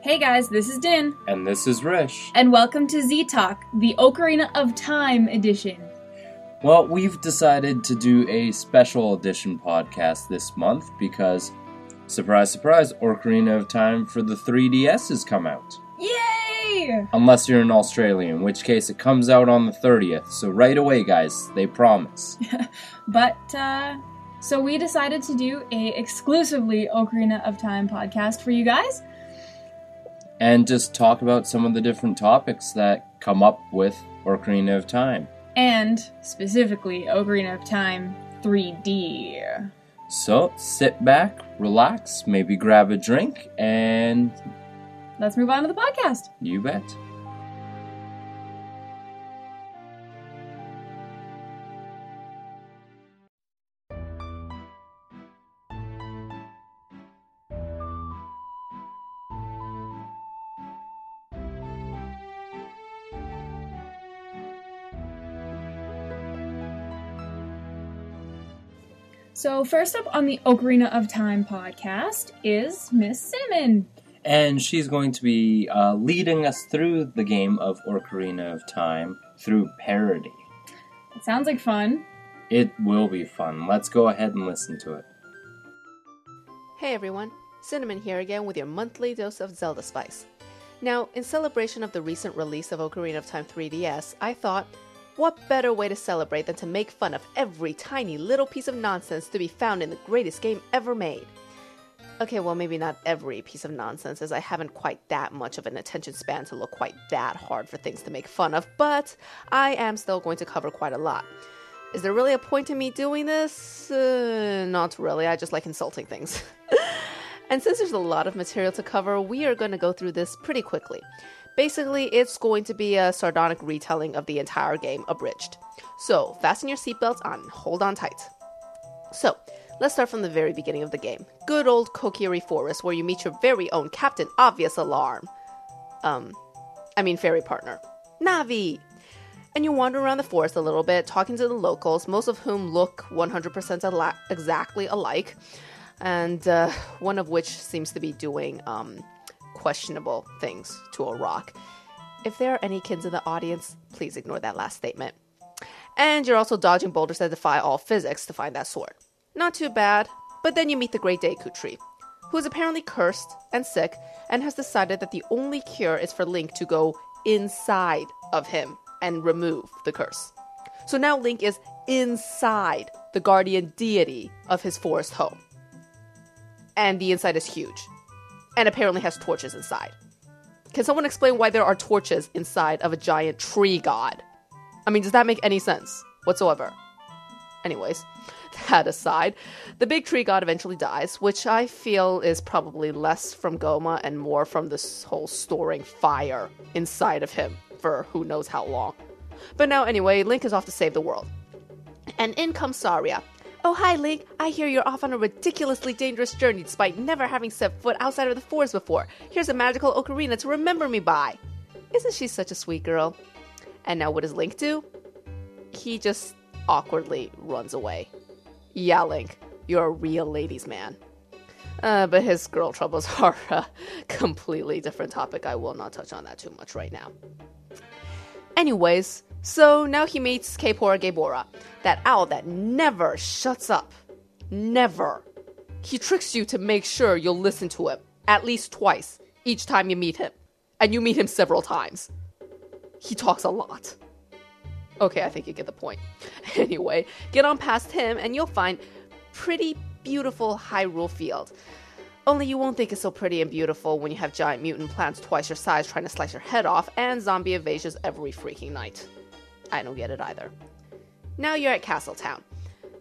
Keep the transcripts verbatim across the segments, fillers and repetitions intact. Hey guys, this is Din. And this is Rish. And welcome to Z-Talk, the Ocarina of Time edition. Well, we've decided to do a special edition podcast this month because, surprise, surprise, Ocarina of Time for the three D S has come out. Yay! Unless you're an Australian, in which case it comes out on the thirtieth. So right away, guys, they promise. But, uh... So we decided to do a exclusively Ocarina of Time podcast for you guys. And just talk about some of the different topics that come up with Ocarina of Time. And specifically Ocarina of Time three D. So sit back, relax, maybe grab a drink, and let's move on to the podcast. You bet. So first up on the Ocarina of Time podcast is Miss Cinnamon. And she's going to be uh, leading us through the game of Ocarina of Time through parody. It sounds like fun. It will be fun. Let's go ahead and listen to it. Hey everyone, Cinnamon here again with your monthly dose of Zelda spice. Now, in celebration of the recent release of Ocarina of Time three D S, I thought, what better way to celebrate than to make fun of every tiny little piece of nonsense to be found in the greatest game ever made? Okay, well, maybe not every piece of nonsense, as I haven't quite that much of an attention span to look quite that hard for things to make fun of, but I am still going to cover quite a lot. Is there really a point in me doing this? Uh, not really, I just like insulting things. And since there's a lot of material to cover, we are going to go through this pretty quickly. Basically, it's going to be a sardonic retelling of the entire game, abridged. So, fasten your seatbelts on, hold on tight. So, let's start from the very beginning of the game. Good old Kokiri Forest, where you meet your very own Captain Obvious Alarm. Um, I mean fairy partner. Navi! And you wander around the forest a little bit, talking to the locals, most of whom look one hundred percent al- exactly alike. And uh, one of which seems to be doing, um... questionable things to a rock. If there are any kids in the audience, please ignore that last statement. And you're also dodging boulders that defy all physics to find that sword. Not too bad, but then you meet the great Deku Tree, who is apparently cursed and sick and has decided that the only cure is for Link to go inside of him and remove the curse. So now Link is inside the guardian deity of his forest home. And the inside is huge. And apparently has torches inside. Can someone explain why there are torches inside of a giant tree god? I mean, does that make any sense whatsoever? Anyways, that aside, the big tree god eventually dies, which I feel is probably less from Goma and more from this whole storing fire inside of him for who knows how long. But now, anyway, Link is off to save the world. And in comes Saria. Oh, hi, Link. I hear you're off on a ridiculously dangerous journey despite never having set foot outside of the forest before. Here's a magical ocarina to remember me by. Isn't she such a sweet girl? And now what does Link do? He just awkwardly runs away. Yeah, Link, you're a real ladies' man. Uh, but his girl troubles are a completely different topic. I will not touch on that too much right now. Anyways, so now he meets Kapora Gebora, that owl that never shuts up. Never. He tricks you to make sure you'll listen to him at least twice each time you meet him. And you meet him several times. He talks a lot. Okay, I think you get the point. Anyway, get on past him and you'll find pretty beautiful Hyrule Field. Only you won't think it's so pretty and beautiful when you have giant mutant plants twice your size trying to slice your head off and zombie invasions every freaking night. I don't get it either. Now you're at Castle Town.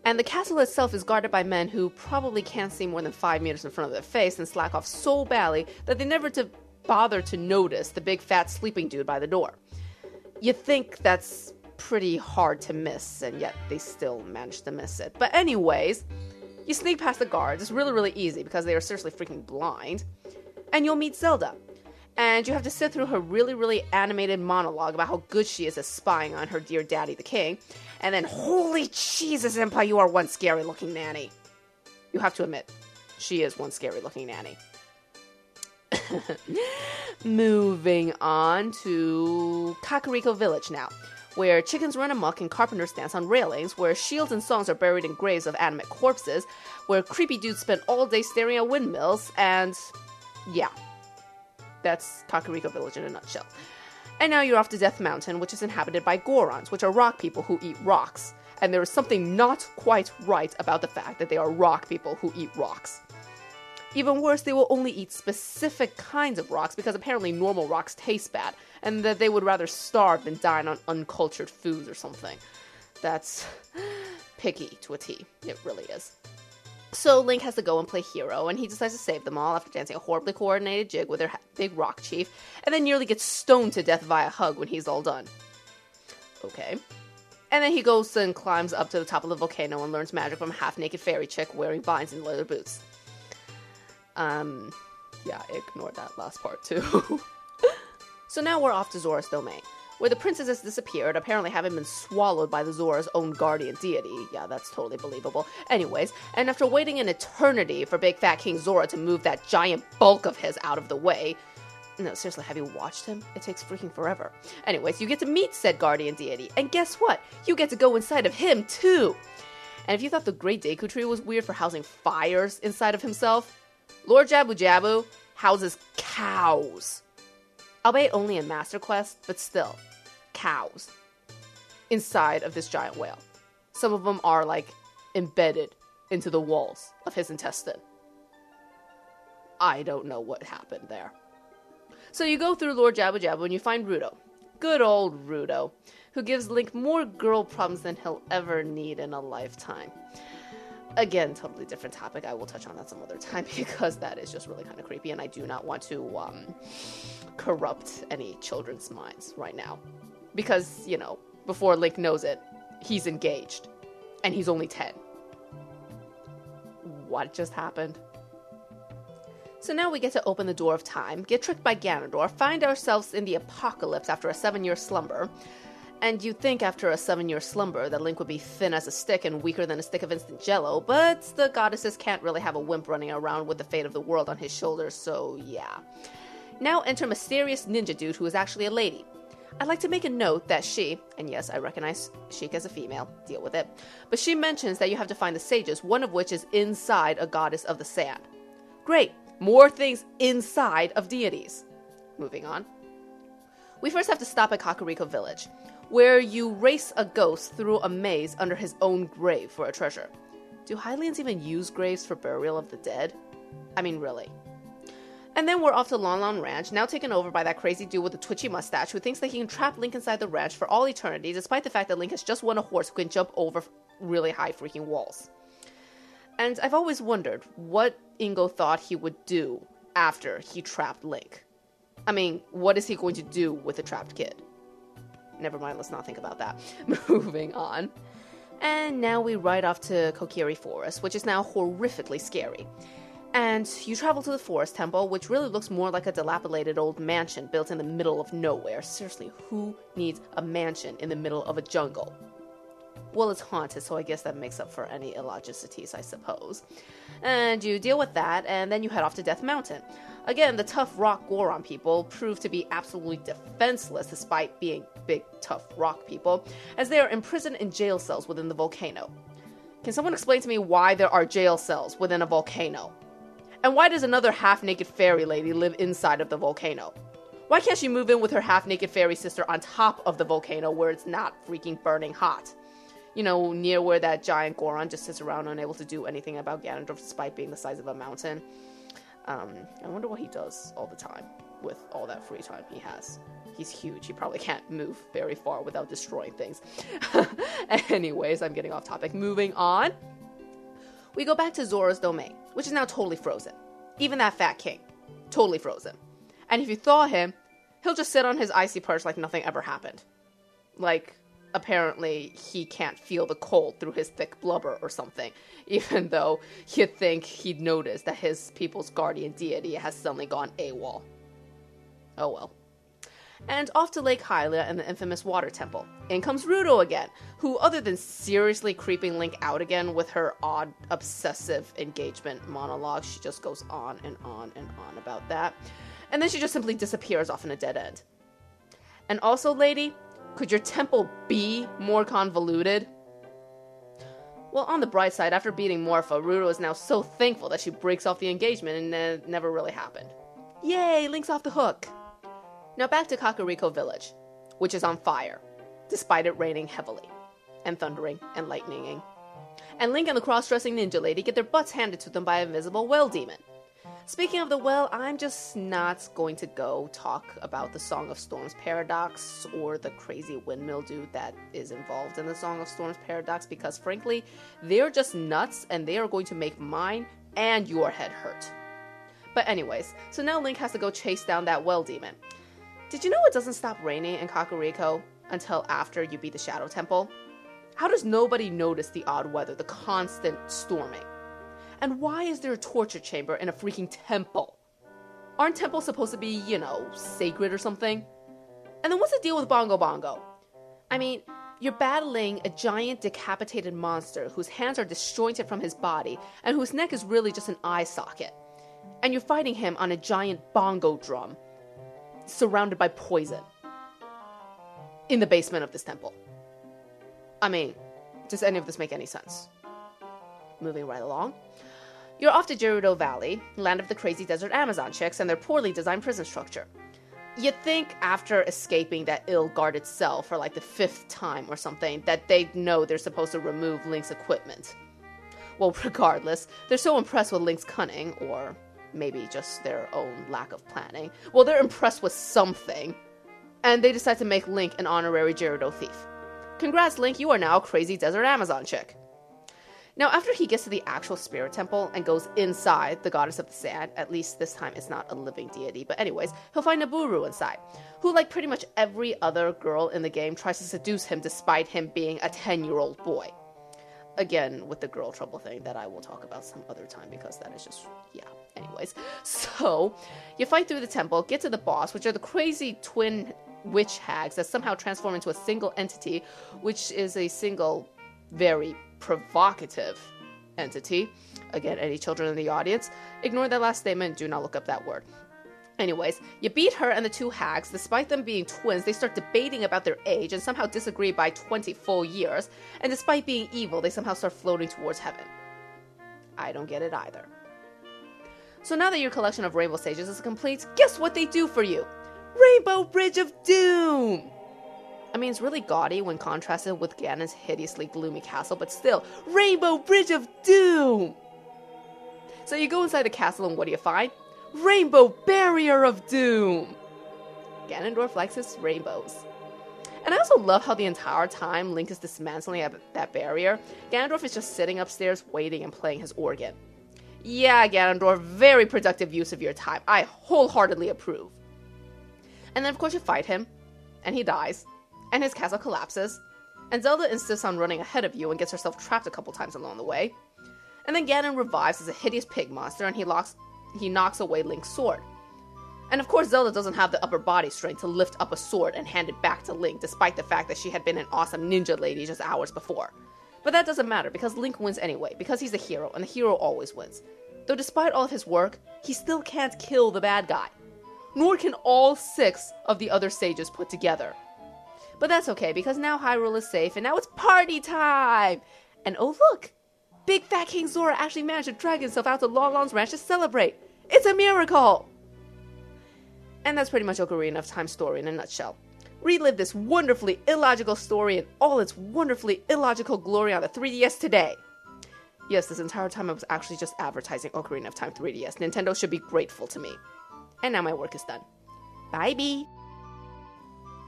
And the castle itself is guarded by men who probably can't see more than five meters in front of their face and slack off so badly that they never to bother to notice the big fat sleeping dude by the door. You think that's pretty hard to miss, and yet they still manage to miss it. But anyways, you sneak past the guards. It's really, really easy because they are seriously freaking blind. And you'll meet Zelda. And you have to sit through her really, really animated monologue about how good she is at spying on her dear daddy, the king. And then, holy Jesus, Impa, you are one scary-looking nanny. You have to admit, she is one scary-looking nanny. Moving on to Kakariko Village now, where chickens run amok and carpenters dance on railings, where shields and songs are buried in graves of animate corpses, where creepy dudes spend all day staring at windmills, and yeah. That's Kakariko Village in a nutshell. And now you're off to Death Mountain, which is inhabited by Gorons, which are rock people who eat rocks. And there is something not quite right about the fact that they are rock people who eat rocks. Even worse, they will only eat specific kinds of rocks because apparently normal rocks taste bad, and that they would rather starve than dine on uncultured foods or something. That's picky to a T. It really is. So Link has to go and play hero, and he decides to save them all after dancing a horribly coordinated jig with their big rock chief, and then nearly gets stoned to death via hug when he's all done. Okay. And then he goes and climbs up to the top of the volcano and learns magic from a half-naked fairy chick wearing vines and leather boots. Um, yeah, ignore that last part too. So now we're off to Zora's domain, where the princess has disappeared, apparently having been swallowed by the Zora's own guardian deity. Yeah, that's totally believable. Anyways, and after waiting an eternity for Big Fat King Zora to move that giant bulk of his out of the way... No, seriously, have you watched him? It takes freaking forever. Anyways, you get to meet said guardian deity, and guess what? You get to go inside of him, too! And if you thought the Great Deku Tree was weird for housing fires inside of himself, Lord Jabu-Jabu houses cows. Albeit only in Master Quest, but still, cows. Inside of this giant whale. Some of them are, like, embedded into the walls of his intestine. I don't know what happened there. So you go through Lord Jabu-Jabu and you find Ruto. Good old Ruto, who gives Link more girl problems than he'll ever need in a lifetime. Again, totally different topic. I will touch on that some other time because that is just really kind of creepy and I do not want to um, corrupt any children's minds right now. Because, you know, before Link knows it, he's engaged. And he's only ten. What just happened? So now we get to open the door of time, get tricked by Ganondorf, find ourselves in the apocalypse after a seven-year slumber. And you'd think after a seven-year slumber that Link would be thin as a stick and weaker than a stick of instant jello, but the goddesses can't really have a wimp running around with the fate of the world on his shoulders, so yeah. Now enter mysterious ninja dude who is actually a lady. I'd like to make a note that she, and yes, I recognize Sheik as a female, deal with it, but she mentions that you have to find the sages, one of which is inside a goddess of the sand. Great, more things inside of deities. Moving on. We first have to stop at Kakariko Village, where you race a ghost through a maze under his own grave for a treasure. Do Hylians even use graves for burial of the dead? I mean, really. And then we're off to Lon Lon Ranch, now taken over by that crazy dude with the twitchy mustache who thinks that he can trap Link inside the ranch for all eternity, despite the fact that Link has just won a horse who can jump over really high freaking walls. And I've always wondered what Ingo thought he would do after he trapped Link. I mean, what is he going to do with a trapped kid? Never mind, let's not think about that. Moving on. And now we ride off to Kokiri Forest, which is now horrifically scary. And you travel to the Forest Temple, which really looks more like a dilapidated old mansion built in the middle of nowhere. Seriously, who needs a mansion in the middle of a jungle? Well, it's haunted, so I guess that makes up for any illogicities, I suppose. And you deal with that, and then you head off to Death Mountain. Again, the tough rock Goron people prove to be absolutely defenseless despite being big, tough rock people, as they are imprisoned in jail cells within the volcano. Can someone explain to me why there are jail cells within a volcano? And why does another half-naked fairy lady live inside of the volcano? Why can't she move in with her half-naked fairy sister on top of the volcano where it's not freaking burning hot? You know, near where that giant Goron just sits around unable to do anything about Ganondorf despite being the size of a mountain. Um, I wonder what he does all the time with all that free time he has. He's huge. He probably can't move very far without destroying things. Anyways, I'm getting off topic. Moving on. We go back to Zora's domain, which is now totally frozen. Even that fat king. Totally frozen. And if you thaw him, he'll just sit on his icy perch like nothing ever happened. Like... Apparently, he can't feel the cold through his thick blubber or something, even though you'd think he'd notice that his people's guardian deity has suddenly gone AWOL. Oh well. and off to Lake Hylia and the infamous Water Temple. In comes Ruto again, who, other than seriously creeping Link out again with her odd, obsessive engagement monologue, she just goes on and on and on about that. And then she just simply disappears off in a dead end. And also, lady, could your temple be more convoluted? Well, on the bright side, after beating Morpha, Ruto is now so thankful that she breaks off the engagement and it uh, never really happened. Yay, Link's off the hook! Now back to Kakariko Village, which is on fire, despite it raining heavily, and thundering, and lightninging. And Link and the cross-dressing ninja lady get their butts handed to them by an invisible well demon. Speaking of the well, I'm just not going to go talk about the Song of Storms paradox or the crazy windmill dude that is involved in the Song of Storms paradox, because frankly, they're just nuts and they are going to make mine and your head hurt. But anyways, so now Link has to go chase down that well demon. Did you know it doesn't stop raining in Kakariko until after you beat the Shadow Temple? How does nobody notice the odd weather, the constant storming? And why is there a torture chamber in a freaking temple? Aren't temples supposed to be, you know, sacred or something? And then what's the deal with Bongo Bongo? I mean, you're battling a giant decapitated monster whose hands are disjointed from his body and whose neck is really just an eye socket. And you're fighting him on a giant bongo drum, surrounded by poison, in the basement of this temple. I mean, does any of this make any sense? Moving right along. You're off to Gerudo Valley, land of the crazy desert Amazon chicks and their poorly designed prison structure. You'd think after escaping that ill-guarded cell for like the fifth time or something that they'd know they're supposed to remove Link's equipment. Well, regardless, they're so impressed with Link's cunning, or maybe just their own lack of planning. Well, they're impressed with something, and they decide to make Link an honorary Gerudo thief. Congrats, Link, you are now a crazy desert Amazon chick. Now, after he gets to the actual spirit temple and goes inside the goddess of the sand, at least this time it's not a living deity, but anyways, he'll find Nabooru inside, who, like pretty much every other girl in the game, tries to seduce him despite him being a ten-year-old boy. Again, with the girl trouble thing that I will talk about some other time because that is just, yeah, anyways. So, you fight through the temple, get to the boss, which are the crazy twin witch hags that somehow transform into a single entity, which is a single, very provocative entity. Again, any children in the audience, ignore that last statement, do not look up that word. Anyways, you beat her and the two hags. Despite them being twins, they start debating about their age and somehow disagree by twenty full years, and despite being evil, they somehow start floating towards heaven. I don't get it either. So now that your collection of rainbow sages is complete, guess what they do for you? Rainbow Bridge of Doom! I mean, it's really gaudy when contrasted with Ganon's hideously gloomy castle, but still, Rainbow Bridge of Doom! So you go inside the castle and what do you find? Rainbow Barrier of Doom! Ganondorf likes his rainbows. And I also love how the entire time Link is dismantling that barrier, Ganondorf is just sitting upstairs waiting and playing his organ. Yeah, Ganondorf, very productive use of your time. I wholeheartedly approve. And then of course you fight him, and he dies. And his castle collapses, and Zelda insists on running ahead of you and gets herself trapped a couple times along the way. And then Ganon revives as a hideous pig monster, and he locks, he knocks away Link's sword. And of course Zelda doesn't have the upper body strength to lift up a sword and hand it back to Link, despite the fact that she had been an awesome ninja lady just hours before. But that doesn't matter, because Link wins anyway, because he's a hero, and the hero always wins. Though despite all of his work, he still can't kill the bad guy. Nor can all six of the other sages put together. But that's okay, because now Hyrule is safe, and now it's party time! And oh look! Big fat King Zora actually managed to drag himself out to Lon Lon's ranch to celebrate! It's a miracle! And that's pretty much Ocarina of Time's story in a nutshell. Relive this wonderfully illogical story in all its wonderfully illogical glory on the three D S today! Yes, this entire time I was actually just advertising Ocarina of Time three D S. Nintendo should be grateful to me. And now my work is done. Bye-bye!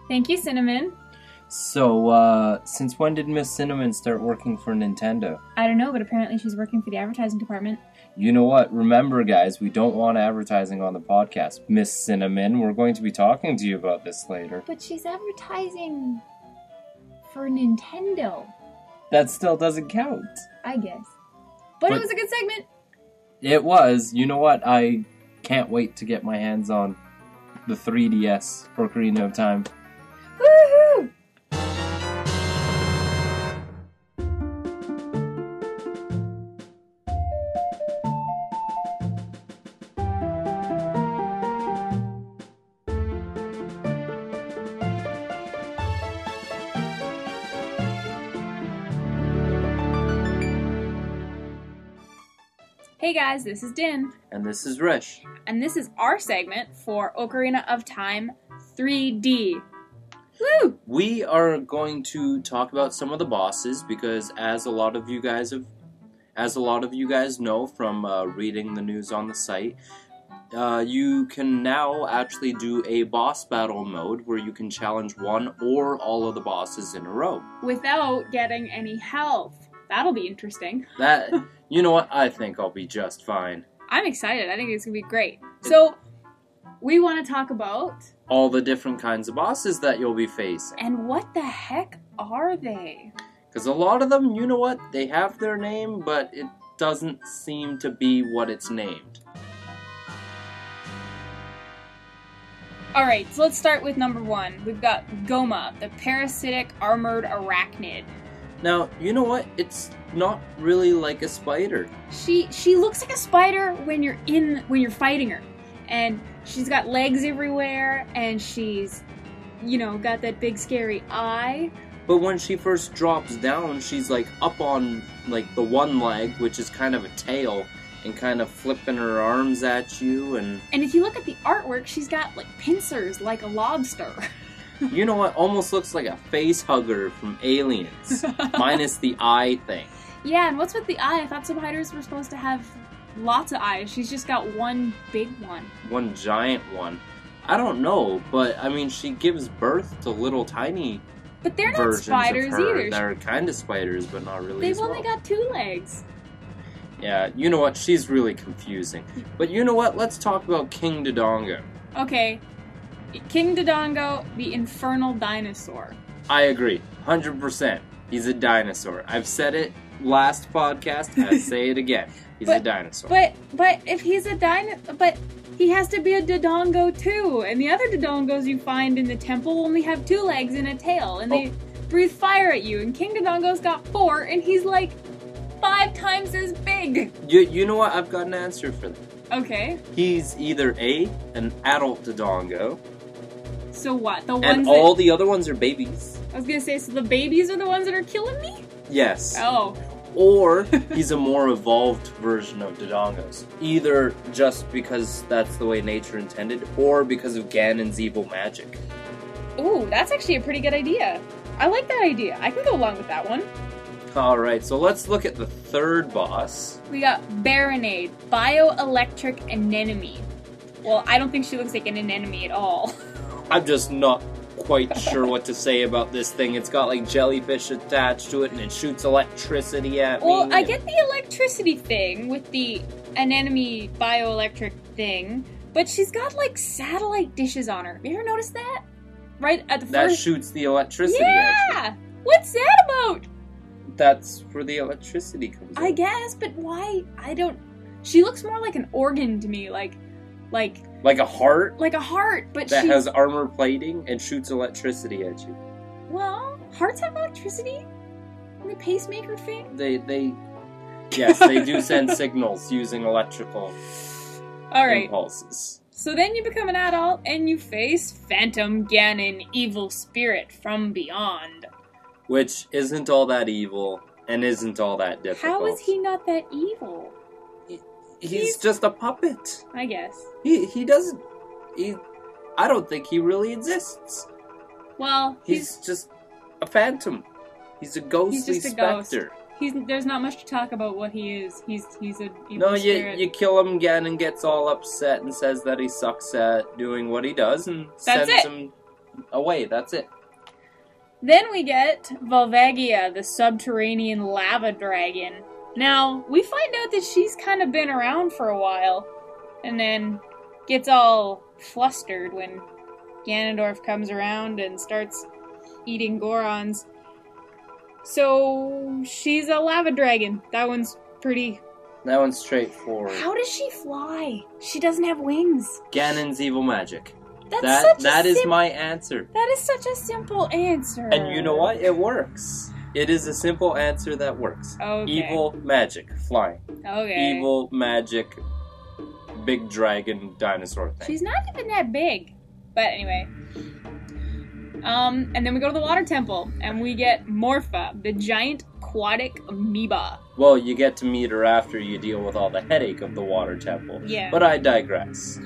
Thank you, Cinnamon. So, uh, since when did Miss Cinnamon start working for Nintendo? I don't know, but apparently she's working for the advertising department. You know what? Remember, guys, we don't want advertising on the podcast. Miss Cinnamon, we're going to be talking to you about this later. But she's advertising for Nintendo. That still doesn't count. I guess. But, but it was a good segment. It was. You know what? I can't wait to get my hands on the three D S for Ocarina of Time. Woohoo! Hey guys, this is Din. And this is Rish. And this is our segment for Ocarina of Time three D. Woo! We are going to talk about some of the bosses because as a lot of you guys have as a lot of you guys know from uh, reading the news on the site, uh, you can now actually do a boss battle mode where you can challenge one or all of the bosses in a row without getting any health. That'll be interesting. That you know what? I think I'll be just fine. I'm excited. I think it's gonna be great. It, so we want to talk about all the different kinds of bosses that you'll be facing. And what the heck are they? Because a lot of them, you know what? They have their name, but it doesn't seem to be what it's named. Alright, so let's start with number one. We've got Goma, the parasitic armored arachnid. Now, you know what? It's not really like a spider. She she looks like a spider when you're in when you're fighting her. And she's got legs everywhere and she's you know, got that big scary eye. But when she first drops down, she's like up on like the one leg, which is kind of a tail, and kind of flipping her arms at you and And if you look at the artwork, she's got like pincers like a lobster. You know what? Almost looks like a face hugger from Aliens, minus the eye thing. Yeah, and what's with the eye? I thought some hiders were supposed to have lots of eyes. She's just got one big one. One giant one. I don't know, but I mean, she gives birth to little tiny. But they're not spiders either. They're kind of spiders, but not really. They've only got two legs. Yeah, you know what? She's really confusing. But you know what? Let's talk about King Dodongo. Okay. King Dodongo, the infernal dinosaur. I agree, one hundred percent. He's a dinosaur. I've said it last podcast, and I say it again. He's but, a dinosaur. But but if he's a dinosaur, but he has to be a Dodongo too. And the other Dodongos you find in the temple only have two legs and a tail, and oh. they breathe fire at you. And King Dodongo's got four, and he's like five times as big. You you know what? I've got an answer for that. Okay. He's either a an adult Dodongo. So what? The ones and all that... the other ones are babies. I was gonna say, so the babies are the ones that are killing me? Yes. Oh. Or he's a more evolved version of Dodongos. Either just because that's the way nature intended, or because of Ganon's evil magic. Ooh, that's actually a pretty good idea. I like that idea. I can go along with that one. Alright, so let's look at the third boss. We got Baronade, bioelectric anemone. Well, I don't think she looks like an anemone at all. I'm just not quite sure what to say about this thing. It's got like jellyfish attached to it and it shoots electricity at well, me. Well, I and... get the electricity thing with the anemone bioelectric thing, but she's got like satellite dishes on her. Have you ever noticed that? Right at the that first... That shoots the electricity yeah! at you. What's that about? That's where the electricity comes in. I guess, but why? I don't... She looks more like an organ to me, like... Like like a heart? Like a heart, but that she's... has armor plating and shoots electricity at you. Well, hearts have electricity? And the pacemaker thing? They, they... Yes, they do send signals using electrical All right. impulses. So then you become an adult and you face Phantom Ganon, evil spirit from beyond. Which isn't all that evil and isn't all that difficult. How is he not that evil? He's, he's just a puppet. I guess. He he doesn't... He, I don't think he really exists. Well, he's... He's just a phantom. He's a ghostly he's just a specter. Ghost. He's, there's not much to talk about what he is. He's he's an evil no, you, spirit. No, you kill him again and gets all upset and says that he sucks at doing what he does and That's sends it. him away. That's it. Then we get Volvagia, the subterranean lava dragon. Now, we find out that she's kind of been around for a while, and then gets all flustered when Ganondorf comes around and starts eating Gorons. So, she's a lava dragon. That one's pretty... That one's straightforward. How does she fly? She doesn't have wings. Ganon's evil magic. That's that such that a is my answer. That is such a simple answer. And you know what? It works. It is a simple answer that works. Okay. Evil magic flying. Okay. Evil magic big dragon dinosaur thing. She's not even that big. But anyway. Um, and then we go to the Water Temple, and we get Morpha, the giant aquatic amoeba. Well, you get to meet her after you deal with all the headache of the Water Temple. Yeah. But I digress.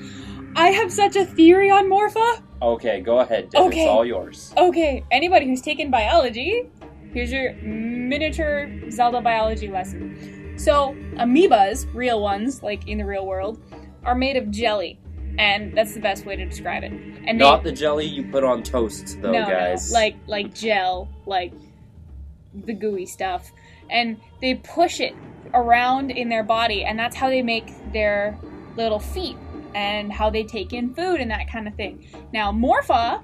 I have such a theory on Morpha. Okay, go ahead, Deb. Okay. It's all yours. Okay, anybody who's taken biology, here's your miniature Zelda biology lesson. So, amoebas, real ones, like in the real world, are made of jelly. And that's the best way to describe it. And not they, the jelly you put on toast, though, no, guys. No, like like gel, like the gooey stuff. And they push it around in their body, and that's how they make their little feet and how they take in food and that kind of thing. Now, Morpha,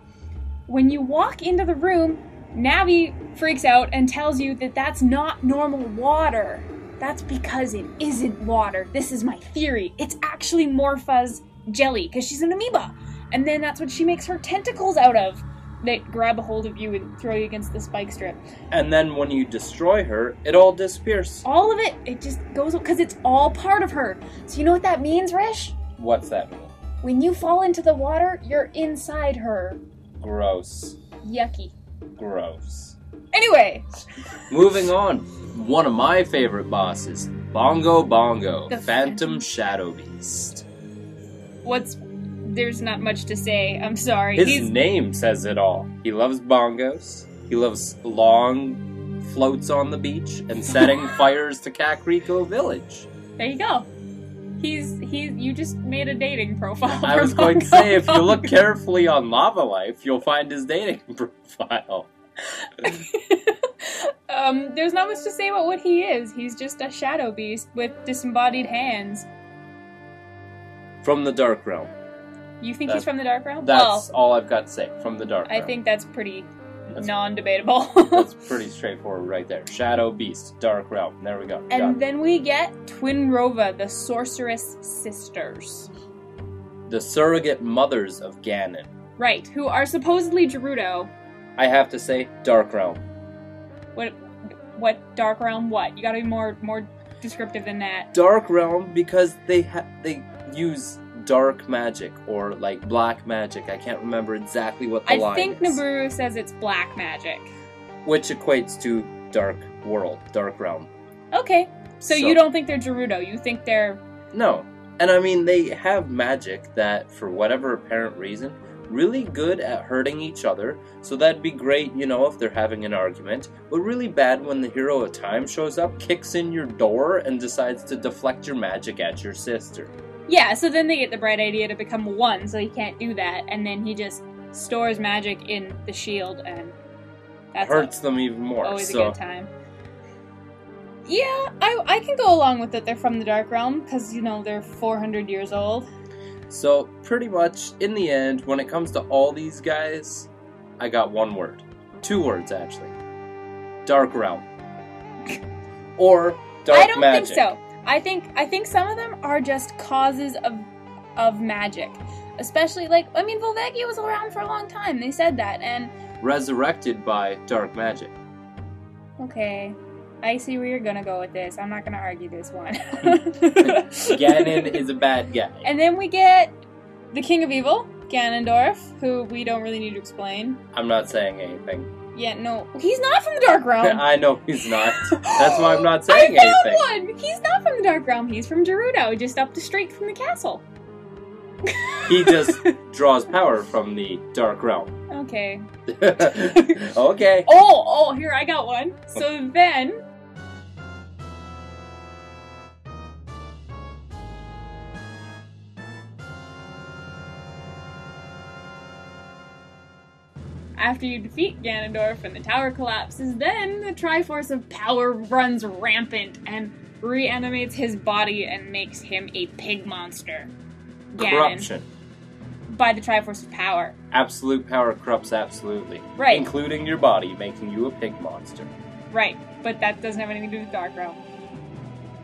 when you walk into the room, Navi freaks out and tells you that that's not normal water. That's because it isn't water. This is my theory. It's actually Morpha's jelly, because she's an amoeba, and then that's what she makes her tentacles out of that grab a hold of you and throw you against the spike strip. And then when you destroy her, it all disappears. All of it. It just goes, because it's all part of her. So you know what that means, Rish? What's that mean? When you fall into the water, you're inside her. Gross. Yucky. Gross. Anyway. Moving on. One of my favorite bosses, Bongo Bongo, the Phantom Shadow Beast. What's, there's not much to say, I'm sorry. His He's... name says it all. He loves bongos, he loves long floats on the beach, and setting fires to Kakariko Village. There you go. He's, he's, you just made a dating profile for I was Bongo going to say, Bongo. If you look carefully on Lava Life, you'll find his dating profile. um, there's not much to say about what he is. He's just a shadow beast with disembodied hands. From the Dark Realm. You think that, he's from the Dark Realm? That's oh. all I've got to say. From the Dark Realm. I think that's pretty that's, non-debatable. That's pretty straightforward right there. Shadow Beast, Dark Realm. There we go. And then we get Twin Rova, the Sorceress Sisters. The surrogate mothers of Ganon. Right, who are supposedly Gerudo. I have to say, Dark Realm. What, what Dark Realm what? You gotta be more more descriptive than that. Dark Realm, because they ha- they... use dark magic or like black magic. I can't remember exactly what the I line is. I think Nabooru says it's black magic, which equates to dark world, dark realm. Okay, so, so you don't think they're Gerudo? You think they're no? And I mean, they have magic that, for whatever apparent reason, really good at hurting each other. So that'd be great, you know, if they're having an argument. But really bad when the hero of time shows up, kicks in your door, and decides to deflect your magic at your sister. Yeah, so then they get the bright idea to become one, so he can't do that, and then he just stores magic in the shield, and that's hurts like, them even more. Always so. A good time. Yeah, I I can go along with it. They're from the Dark Realm because you know they're four hundred years old. So pretty much in the end, when it comes to all these guys, I got one word, two words actually: Dark Realm or dark magic. I don't magic. think so. I think I think some of them are just causes of of magic, especially like I mean, Volvecchia was around for a long time. They said that and resurrected by dark magic. Okay, I see where you're gonna go with this. I'm not gonna argue this one. Ganon is a bad guy. And then we get the King of Evil, Ganondorf, who we don't really need to explain. I'm not saying anything. Yeah, no, he's not from the Dark Realm. I know he's not. That's why I'm not saying I found anything. One. He's not from the Dark Realm. He's from Gerudo, just up the street from the castle. He just draws power from the Dark Realm. Okay. Okay. Oh, oh, here, I got one. So then... After you defeat Ganondorf and the tower collapses, then the Triforce of Power runs rampant and reanimates his body and makes him a pig monster. Ganon. Corruption. By the Triforce of Power. Absolute power corrupts absolutely. Right. Including your body, making you a pig monster. Right, but that doesn't have anything to do with Dark Realm.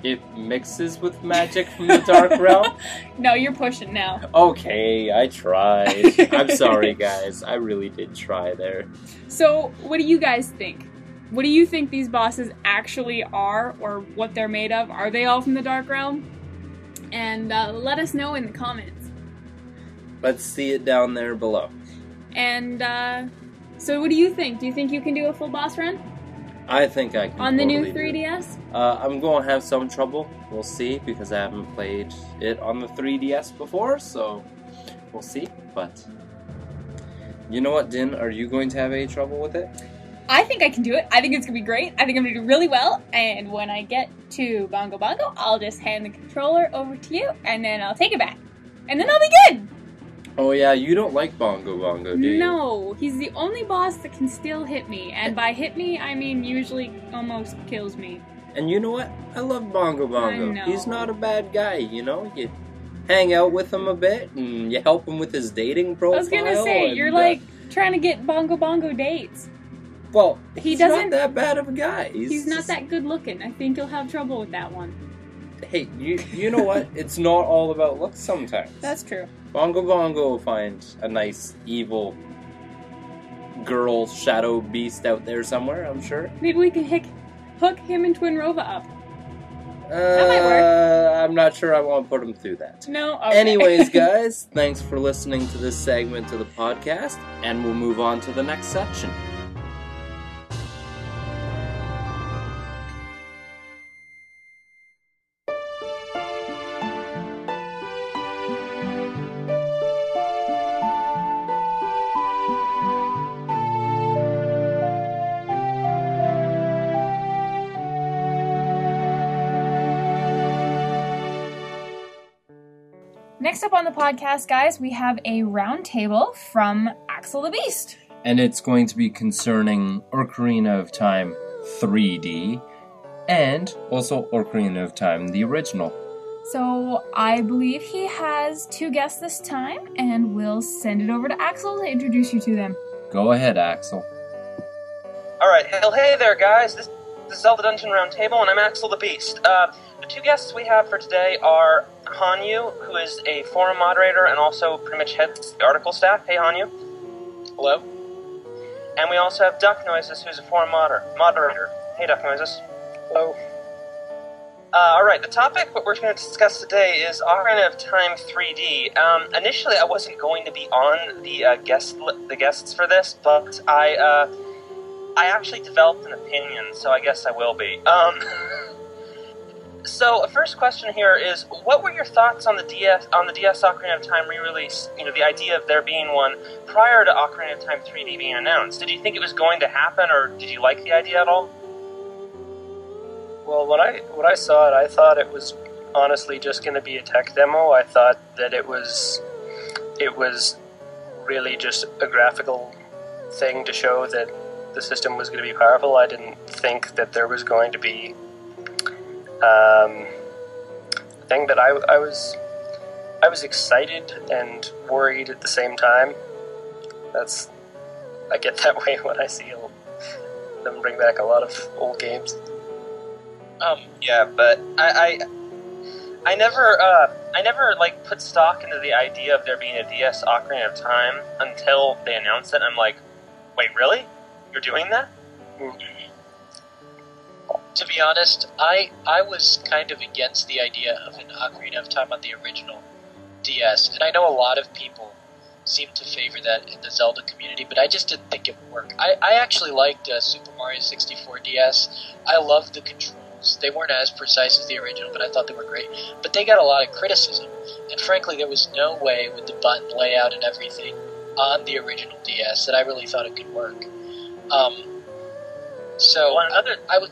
it mixes with magic from the Dark Realm? No, you're pushing now. Okay, I tried. I'm sorry, guys. I really did try there. So, what do you guys think? What do you think these bosses actually are, or what they're made of? Are they all from the Dark Realm? And uh, let us know in the comments. Let's see it down there below. And uh, so what do you think? Do you think you can do a full boss run? I think I can. On the totally new three D S? Uh, I'm going to have some trouble. We'll see, because I haven't played it on the three D S before, so we'll see. But you know what, Din? Are you going to have any trouble with it? I think I can do it. I think it's going to be great. I think I'm going to do really well. And when I get to Bongo Bongo, I'll just hand the controller over to you, and then I'll take it back. And then I'll be good! Oh yeah, you don't like Bongo Bongo, do you? No, he's the only boss that can still hit me. And by hit me, I mean usually almost kills me. And you know what? I love Bongo Bongo. I know. He's not a bad guy, you know? You hang out with him a bit, and you help him with his dating profile. I was gonna say, and, you're like uh, trying to get Bongo Bongo dates. Well, he's he doesn't, not that bad of a guy. He's, he's not that good looking. I think you'll have trouble with that one. Hey, you you know what? It's not all about looks sometimes. That's true. Bongo Bongo will find a nice, evil girl shadow beast out there somewhere, I'm sure. Maybe we can hick, hook him and Twin Rova up. Uh, that might work. I'm not sure I want to put him through that. No, okay. Anyways, guys, thanks for listening to this segment of the podcast, and we'll move on to the next section. Next up on the podcast, guys, we have a roundtable from Axel the Beast. And it's going to be concerning Ocarina of Time three D and also Ocarina of Time, the original. So I believe he has two guests this time, and we'll send it over to Axel to introduce you to them. Go ahead, Axel. All right. Hell, hey there, guys. This is the Zelda Dungeon Roundtable, and I'm Axel the Beast. Uh, the two guests we have for today are Hanyu, who is a forum moderator and also pretty much heads the article staff. Hey, Hanyu. Hello. And we also have Duck Noises, who's a forum moder- moderator. Hey, Duck Noises. Hello. Uh, Alright, the topic what we're going to discuss today is Ocarina of Time three D. Um, initially, I wasn't going to be on the uh, guest li- the guests for this, but I uh, I actually developed an opinion, so I guess I will be. Um... So, the first question here is, what were your thoughts on the D S on the D S Ocarina of Time re-release? You know, the idea of there being one prior to Ocarina of Time three D being announced. Did you think it was going to happen, or did you like the idea at all? Well, when I when I saw it, I thought it was honestly just going to be a tech demo. I thought that it was it was really just a graphical thing to show that the system was going to be powerful. I didn't think that there was going to be Um, the thing that I, I was, I was excited and worried at the same time. That's, I get that way when I see them bring back a lot of old games. Um, yeah, but I, I, I never, uh, I never like put stock into the idea of there being a D S Ocarina of Time until they announced it. And I'm like, wait, really? You're doing that? Mm-hmm. To be honest, I, I was kind of against the idea of an Ocarina of Time on the original D S, and I know a lot of people seem to favor that in the Zelda community, but I just didn't think it would work. I, I actually liked uh, Super Mario sixty-four D S. I loved the controls. They weren't as precise as the original, but I thought they were great. But they got a lot of criticism, and frankly, there was no way with the button layout and everything on the original D S that I really thought it could work. Um, so, well, another, I, I would...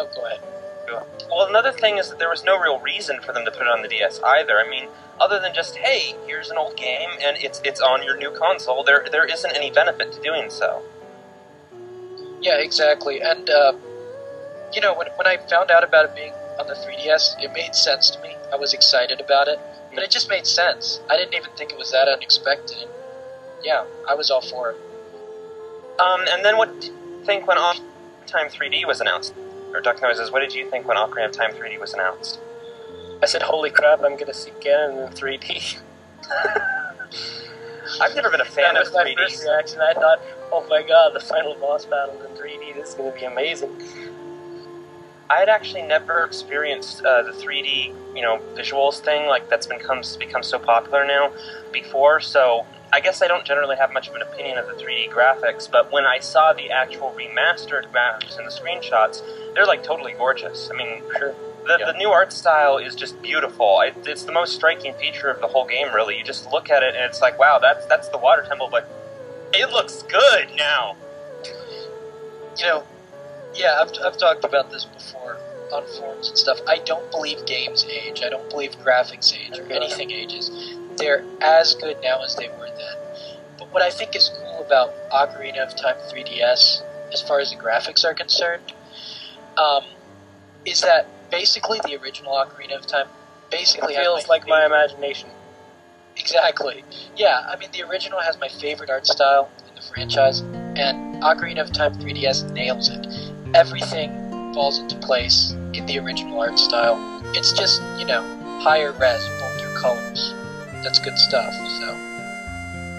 Oh, go ahead. Well, another thing is that there was no real reason for them to put it on the D S either. I mean, other than just, hey, here's an old game, and it's it's on your new console, there there isn't any benefit to doing so. Yeah, exactly. And, uh, you know, when when I found out about it being on the three D S, it made sense to me. I was excited about it, but it just made sense. I didn't even think it was that unexpected. Yeah, I was all for it. Um, and then what do you think when Ocarina of Time three D was announced? or Duck Noises, what did you think when Ocarina of Time three D was announced? I said, holy crap, I'm going to see Ganon in three D. I've never been a fan of three D. That was my first reaction. I thought, oh my god, the final boss battle in three D, this is going to be amazing. I had actually never experienced uh, the three D, you know, visuals thing, like that's been comes, become so popular now, before, so I guess I don't generally have much of an opinion of the three D graphics, but when I saw the actual remastered graphics and the screenshots, they're like totally gorgeous. I mean, sure. the, yeah. the new art style is just beautiful. It, it's the most striking feature of the whole game, really. You just look at it and it's like, wow, that's, that's the Water Temple, but it looks good now. You know, yeah, I've, I've talked about this before on forums and stuff. I don't believe games age. I don't believe graphics age or anything ages. They're as good now as they were then. But what I think is cool about Ocarina of Time three D S, as far as the graphics are concerned, um, is that basically the original Ocarina of Time basically it feels like my imagination. Exactly. Yeah, I mean, the original has my favorite art style in the franchise, and Ocarina of Time three D S nails it. Everything falls into place in the original art style. It's just, you know, higher res, bolder colors. That's good stuff, so.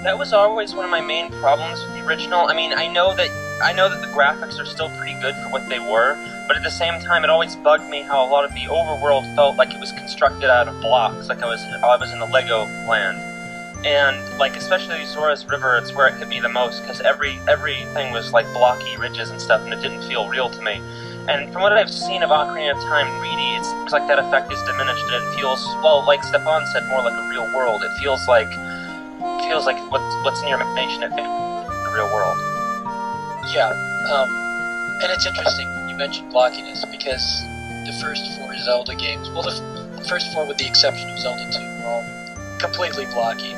That was always one of my main problems with the original. I mean, I know that I know that the graphics are still pretty good for what they were, but at the same time, it always bugged me how a lot of the overworld felt like it was constructed out of blocks, like I was I was in a Lego land. And, like, especially Zora's River, it's where it hit me the most, because every, everything was, like, blocky ridges and stuff, and it didn't feel real to me. And from what I've seen of Ocarina of Time three D, it seems like that effect is diminished, and it feels, well, like Stefan said, more like a real world. It feels like, it feels like what's, what's in your imagination in the real world. Yeah, um, and it's interesting you mentioned blockiness, because the first four Zelda games, well, the, f the first four with the exception of Zelda two were all completely blocky,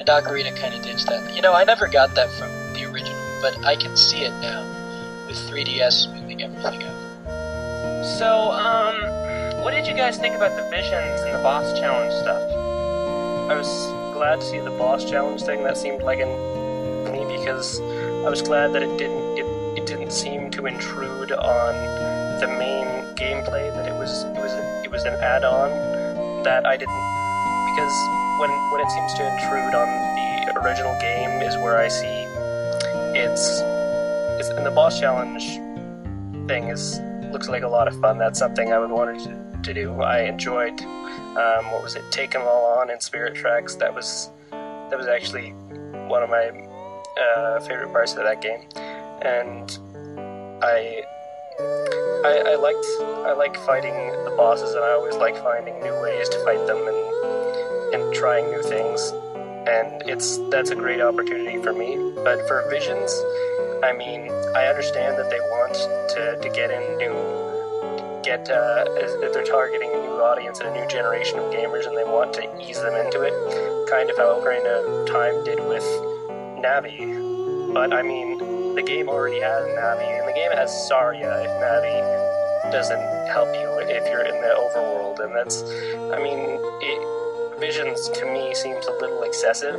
and Ocarina kind of ditched that. You know, I never got that from the original, but I can see it now with three D S smoothing everything out. So, um, what did you guys think about the visions and the boss challenge stuff? I was glad to see the boss challenge thing. That seemed like an me because I was glad that it didn't it, it didn't seem to intrude on the main gameplay. That it was it was a, it was an add-on that I didn't because. When, when it seems to intrude on the original game is where I see it's, it's and the boss challenge thing is looks like a lot of fun. That's something I would want to, to do. I enjoyed um, what was it, Take 'Em All On in Spirit Tracks. That was that was actually one of my uh, favorite parts of that game, and I. I, I liked I like fighting the bosses, and I always like finding new ways to fight them and and trying new things, and it's that's a great opportunity for me. But for Visions, I mean, I understand that they want to, to get in new get uh, that they're targeting a new audience and a new generation of gamers, and they want to ease them into it, kind of how Ocarina of Time did with Navi. But I mean. The game already has Navi, and the game has Saria if Navi doesn't help you if you're in the overworld, and that's, I mean, it, Visions to me seems a little excessive.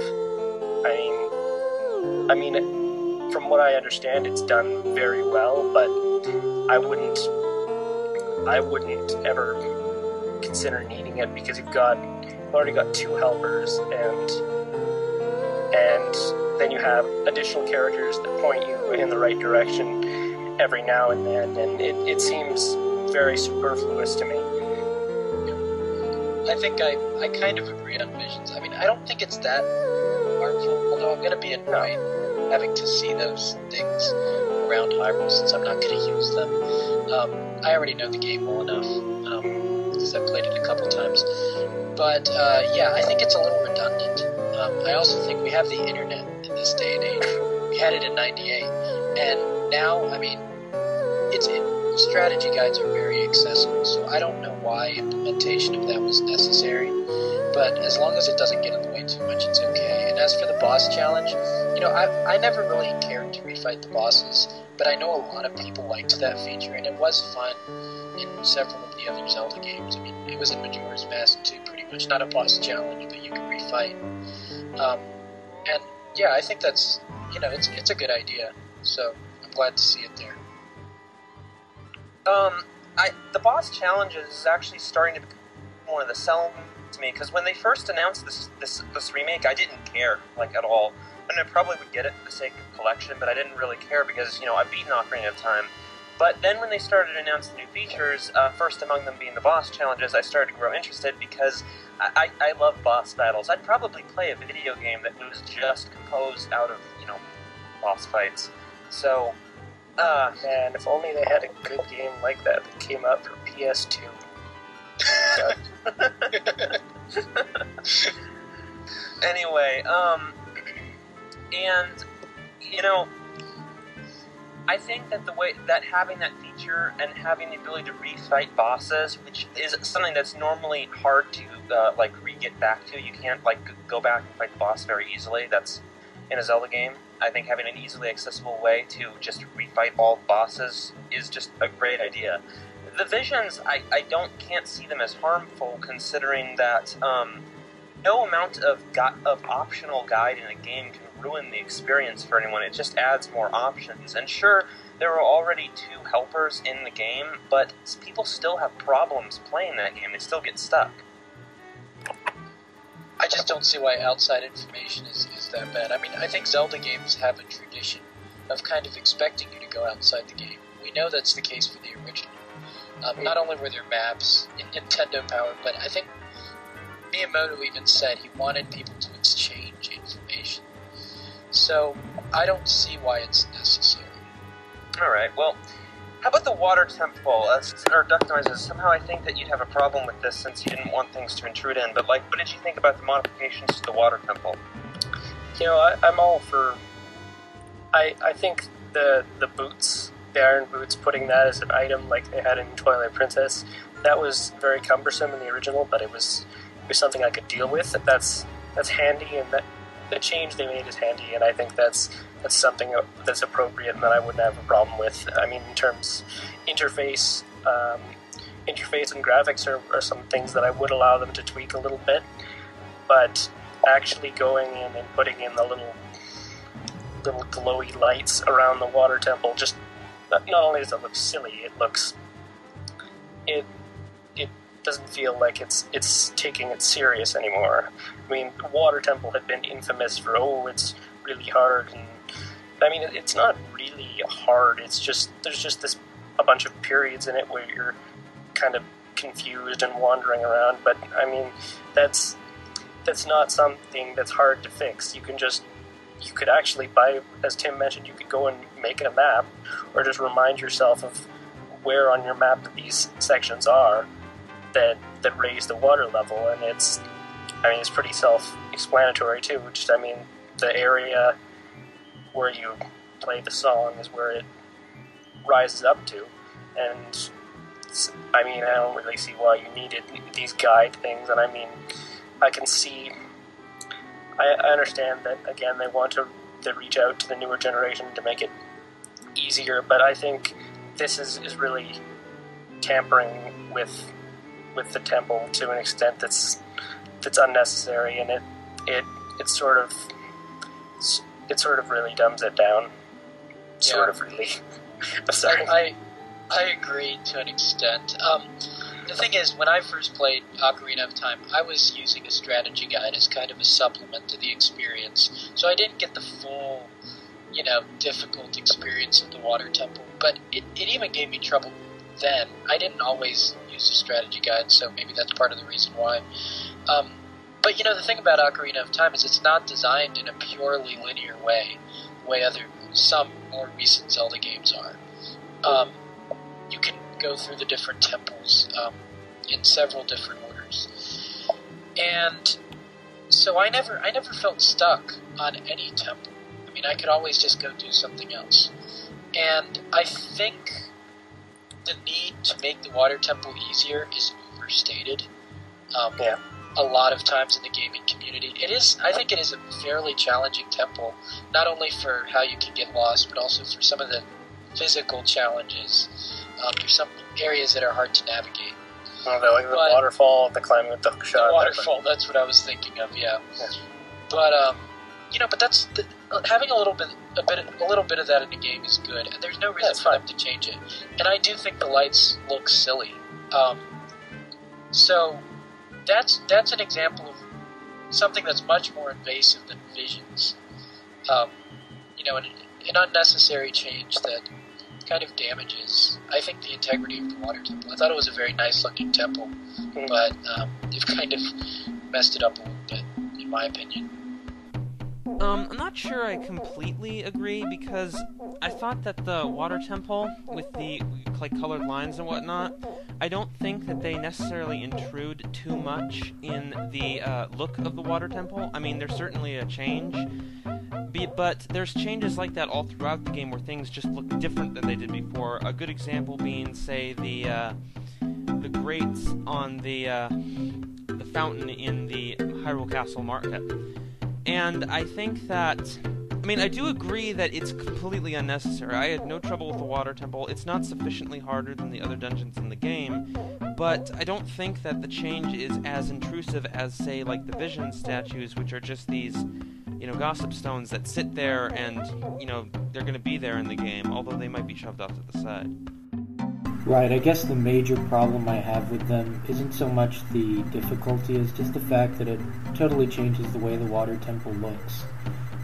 I mean, I mean, it, from what I understand, it's done very well, but I wouldn't, I wouldn't ever consider needing it because you've got, you've already got two helpers, and, and, then you have additional characters that point you in the right direction every now and then, and it, it seems very superfluous to me. I think I, I kind of agree on Visions. I mean, I don't think it's that harmful, although I'm going to be annoyed having to see those things around Hyrule since I'm not going to use them. Um, I already know the game well enough um, because I've played it a couple times. But uh, yeah, I think it's a little redundant. Um, I also think we have the internet in this day and age. We had it in ninety-eight, and now, I mean, it's it, strategy guides are very accessible, so I don't know why implementation of that was necessary, but as long as it doesn't get in the way too much, it's okay. And as for the boss challenge, you know, I, I never really cared to refight the bosses, but I know a lot of people liked that feature, and it was fun in several of the other Zelda games. I mean, it was in Majora's Mask too, pretty much. Not a boss challenge, but you could refight. Um, and yeah, I think that's, you know, it's it's a good idea, so I'm glad to see it there. Um, I, the boss challenges is actually starting to become more of the sell to me, because when they first announced this, this this remake, I didn't care, like, at all. And I probably would get it for the sake of collection, but I didn't really care because, you know, I've beaten Ocarina of Time. But then when they started to announce the new features, uh, first among them being the boss challenges, I started to grow interested because I, I, I love boss battles. I'd probably play a video game that was just composed out of, you know, boss fights. So, uh... man, if only they had a good game like that that came out for P S two. Anyway, um... and, you know, I think that the way that having that feature and having the ability to refight bosses, which is something that's normally hard to, uh, like, re-get back to. You can't, like, go back and fight the boss very easily. That's in a Zelda game. I think having an easily accessible way to just refight all bosses is just a great idea. The visions, I, I don't can't see them as harmful, considering that um, no amount of gu- of optional guide in a game can ruin the experience for anyone. It just adds more options. And sure, there were already two helpers in the game, but people still have problems playing that game. They still get stuck. I just don't see why outside information is, is that bad. I mean, I think Zelda games have a tradition of kind of expecting you to go outside the game. We know that's the case for the original. Um, not only were there maps in Nintendo Power, but I think Miyamoto even said he wanted people to exchange information. So, I don't see why it's necessary. Alright, well, how about the Water Temple, uh, or Duck Noises? Somehow I think that you'd have a problem with this since you didn't want things to intrude in, but, like, what did you think about the modifications to the Water Temple? You know, I, I'm all for... I I think the the boots, the iron boots, putting that as an item like they had in Twilight Princess, that was very cumbersome in the original, but it was, it was something I could deal with. That's, that's handy, and that... the change they made is handy, and I think that's that's something that's appropriate and that I wouldn't have a problem with. I mean, in terms interface, um, interface and graphics are, are some things that I would allow them to tweak a little bit, but actually going in and putting in the little little glowy lights around the Water Temple, just not, not only does it look silly, it looks it it. doesn't feel like it's it's taking it serious anymore. I mean, the Water Temple had been infamous for, oh, it's really hard, and I mean, it's not really hard, it's just, there's just this, a bunch of periods in it where you're kind of confused and wandering around, but I mean, that's that's not something that's hard to fix. You can just, you could actually buy, as Tim mentioned, you could go and make a map, or just remind yourself of where on your map these sections are, that that raise the water level, and it's, I mean, it's pretty self-explanatory too. Just, I mean, the area where you play the song is where it rises up to, and I mean, I don't really see why you needed these guide things. And I mean, I can see, I, I understand that, again, they want to they reach out to the newer generation to make it easier, but I think this is, is really tampering with with the temple to an extent that's that's unnecessary, and it it it sort of it sort of really dumbs it down. Sort yeah. of really. Sorry, I I agree to an extent. Um, the thing is, when I first played Ocarina of Time, I was using a strategy guide as kind of a supplement to the experience, so I didn't get the full, you know, difficult experience of the Water Temple. But it, it even gave me trouble. Then I didn't always use a strategy guide, so maybe that's part of the reason why. Um, but you know, the thing about Ocarina of Time is it's not designed in a purely linear way, the way other some more recent Zelda games are. Um, you can go through the different temples um, in several different orders, and so I never, I never felt stuck on any temple. I mean, I could always just go do something else, and I think the need to make the Water Temple easier is overstated. Um, yeah. A lot of times in the gaming community, it is. I think it is a fairly challenging temple, not only for how you can get lost, but also for some of the physical challenges. Um, there's some areas that are hard to navigate. Oh, like the but, waterfall, the climbing with the shot. The waterfall. That's what I was thinking of. Yeah. yeah. But um, You know, but that's the, having a little bit, a bit, a little bit of that in a game is good, and there's no reason that's for fine. them to change it. And I do think the lights look silly. Um, so that's that's an example of something that's much more invasive than Visions. Um, you know, an, an unnecessary change that kind of damages, I think, the integrity of the Water Temple. I thought it was a very nice-looking temple, mm-hmm. but um, they've kind of messed it up a little bit, in my opinion. Um, I'm not sure I completely agree, because I thought that the Water Temple, with the like colored lines and whatnot, I don't think that they necessarily intrude too much in the uh, look of the Water Temple. I mean, there's certainly a change, but there's changes like that all throughout the game where things just look different than they did before. A good example being, say, the uh, the grates on the uh, the fountain in the Hyrule Castle Market. And I think that, I mean, I do agree that it's completely unnecessary. I had no trouble with the Water Temple. It's not sufficiently harder than the other dungeons in the game, but I don't think that the change is as intrusive as, say, like the Vision statues, which are just these, you know, gossip stones that sit there and, you know, they're going to be there in the game, although they might be shoved off to the side. Right, I guess the major problem I have with them isn't so much the difficulty as just the fact that it totally changes the way the Water Temple looks.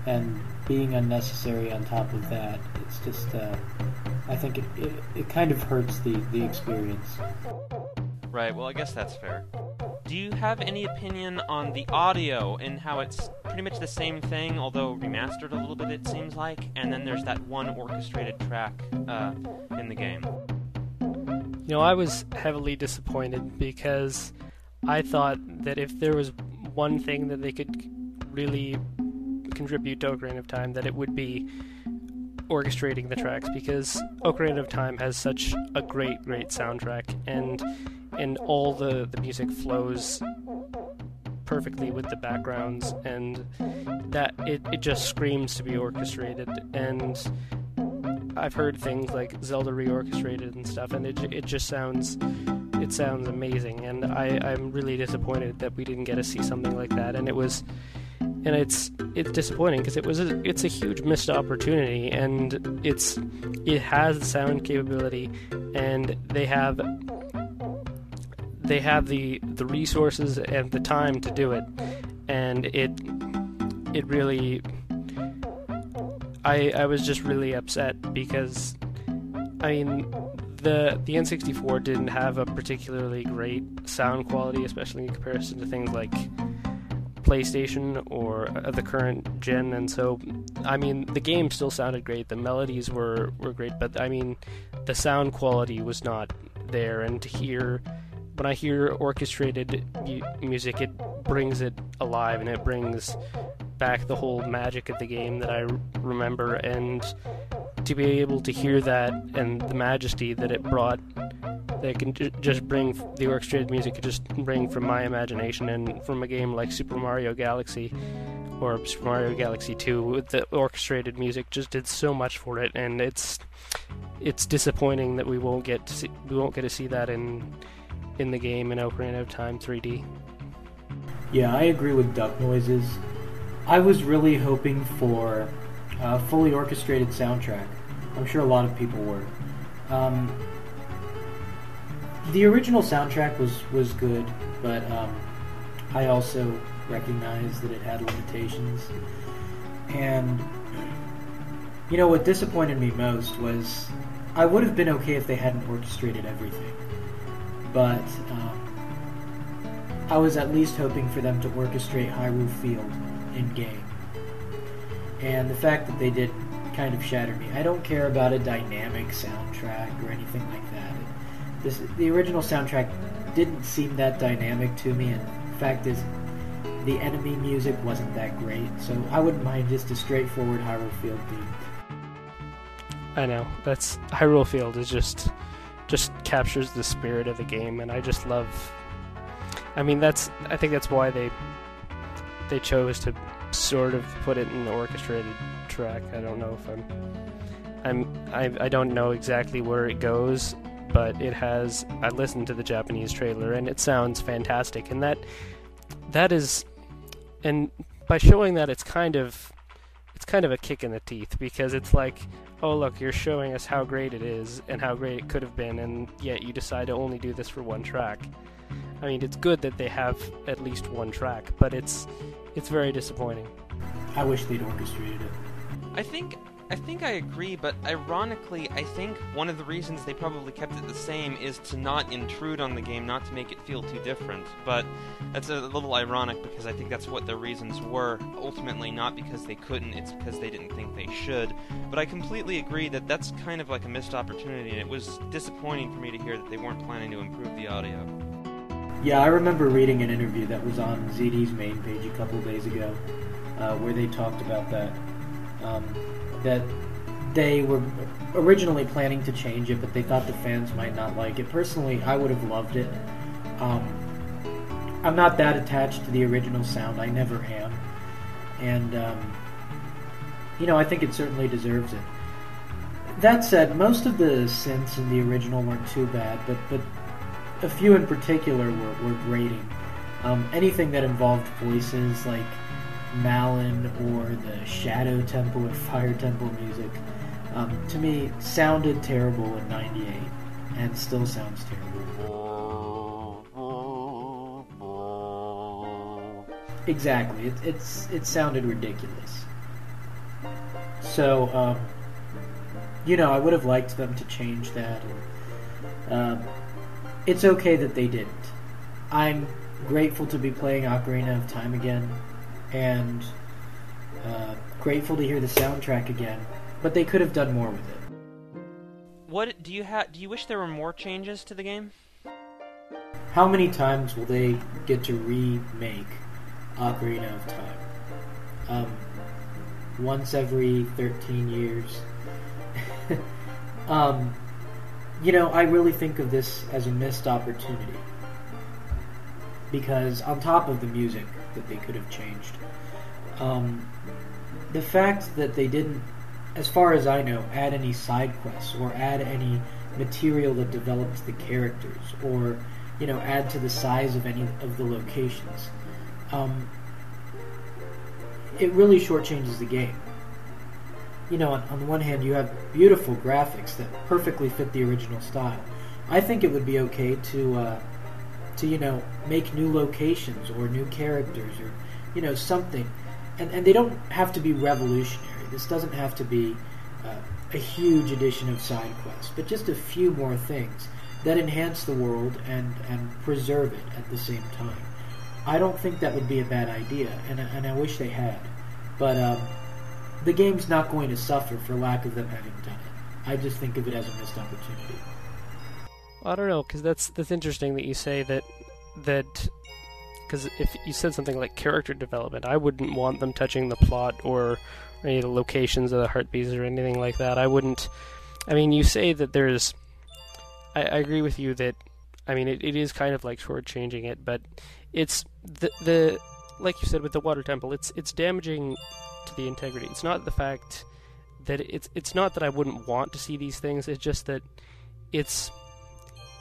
And being unnecessary on top of that, it's just, uh, I think it, it, it kind of hurts the, the experience. Right, well I guess that's fair. Do you have any opinion on the audio and how it's pretty much the same thing, although remastered a little bit it seems like, and then there's that one orchestrated track uh, in the game? You know, I was heavily disappointed because I thought that if there was one thing that they could really contribute to Ocarina of Time, that it would be orchestrating the tracks, because Ocarina of Time has such a great, great soundtrack, and and all the, the music flows perfectly with the backgrounds, and that it, it just screams to be orchestrated, and I've heard things like Zelda reorchestrated and stuff, and it it just sounds it sounds amazing, and I, I'm really disappointed that we didn't get to see something like that. And it was, and it's it's disappointing because it was a, it's a huge missed opportunity, and it's it has the sound capability, and they have they have the the resources and the time to do it, and it it really. I, I was just really upset because, I mean, the the N sixty-four didn't have a particularly great sound quality, especially in comparison to things like PlayStation or the current gen, and so, I mean, the game still sounded great, the melodies were, were great, but, I mean, the sound quality was not there, and to hear, when I hear orchestrated music, it brings it alive, and it brings back the whole magic of the game that I remember, and to be able to hear that and the majesty that it brought, that it can ju- just bring the orchestrated music could just bring from my imagination and from a game like Super Mario Galaxy or Super Mario Galaxy two, with the orchestrated music just did so much for it, and it's it's disappointing that we won't get to see, we won't get to see that in in the game in Ocarina of Time three D. Yeah, I agree with Duck Noises. I was really hoping for a fully orchestrated soundtrack. I'm sure a lot of people were. Um, the original soundtrack was, was good, but um, I also recognize that it had limitations. And, you know, what disappointed me most was I would have been okay if they hadn't orchestrated everything. But um, I was at least hoping for them to orchestrate Hyrule Field in-game, and the fact that they did kind of shattered me. I don't care about a dynamic soundtrack or anything like that. This, the original soundtrack didn't seem that dynamic to me, and the fact is, the enemy music wasn't that great, so I wouldn't mind just a straightforward Hyrule Field theme. I know, that's, Hyrule Field is just, just captures the spirit of the game, and I just love, I mean, that's, I think that's why they they chose to sort of put it in an orchestrated track. I don't know if I'm, I'm, I, I don't know exactly where it goes, but it has. I listened to the Japanese trailer, and it sounds fantastic. And that, that is, and by showing that, it's kind of it's kind of a kick in the teeth, because it's like, oh look, you're showing us how great it is and how great it could have been, and yet you decide to only do this for one track. I mean, it's good that they have at least one track, but it's it's very disappointing. I wish they'd orchestrated it. I think I think I agree, but ironically, I think one of the reasons they probably kept it the same is to not intrude on the game, not to make it feel too different. But that's a little ironic, because I think that's what their reasons were, ultimately, not because they couldn't, it's because they didn't think they should. But I completely agree that that's kind of like a missed opportunity, and it was disappointing for me to hear that they weren't planning to improve the audio. Yeah, I remember reading an interview that was on Z D's main page a couple days ago, uh, where they talked about that. Um, that they were originally planning to change it, but they thought the fans might not like it. Personally, I would have loved it. Um, I'm not that attached to the original sound. I never am. And, um, you know, I think it certainly deserves it. That said, most of the synths in the original weren't too bad, but, but a few in particular were, were grating. Um, anything that involved voices, like Malin or the Shadow Temple or Fire Temple music, um, to me, sounded terrible in ninety-eight, and still sounds terrible. Exactly, it, it's it sounded ridiculous. So, um, you know, I would have liked them to change that. And, um, it's okay that they didn't. I'm grateful to be playing Ocarina of Time again, and uh, grateful to hear the soundtrack again, but they could have done more with it. What do you ha- do you wish there were more changes to the game? How many times will they get to remake Ocarina of Time? Um, once every thirteen years. um, you know, I really think of this as a missed opportunity, because on top of the music that they could have changed, Um, the fact that they didn't, as far as I know, add any side quests or add any material that develops the characters, or, you know, add to the size of any of the locations, um, it really shortchanges the game. You know, on, on the one hand, you have beautiful graphics that perfectly fit the original style. I think it would be okay to, uh, to, you know, make new locations or new characters or, you know, something. And, and they don't have to be revolutionary. This doesn't have to be uh, a huge addition of side quests, but just a few more things that enhance the world and, and preserve it at the same time. I don't think that would be a bad idea, and, and I wish they had. But um, the game's not going to suffer for lack of them having done it. I just think of it as a missed opportunity. I don't know, because that's that's interesting that you say that, that because if you said something like character development, I wouldn't want them touching the plot or any of the locations of the heartbeats or anything like that. I wouldn't, I mean, you say that there's, I, I agree with you that, I mean, it, it is kind of like shortchanging it, but it's, the, the like you said with the Water Temple, it's it's damaging to the integrity. It's not the fact that, it's it's not that I wouldn't want to see these things, it's just that it's,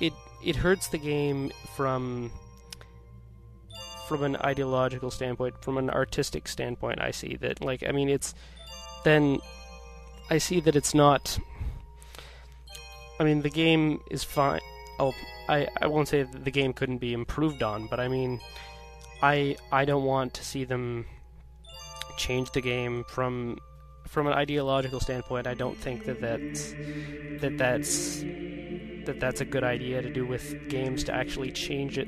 It it hurts the game from from an ideological standpoint, from an artistic standpoint. I see that, like, I mean, it's then I see that it's not. I mean, the game is fine. I'll, I I won't say that the game couldn't be improved on, but I mean, I I don't want to see them change the game from from an ideological standpoint. I don't think that that's that that's. that that's a good idea to do with games, to actually change it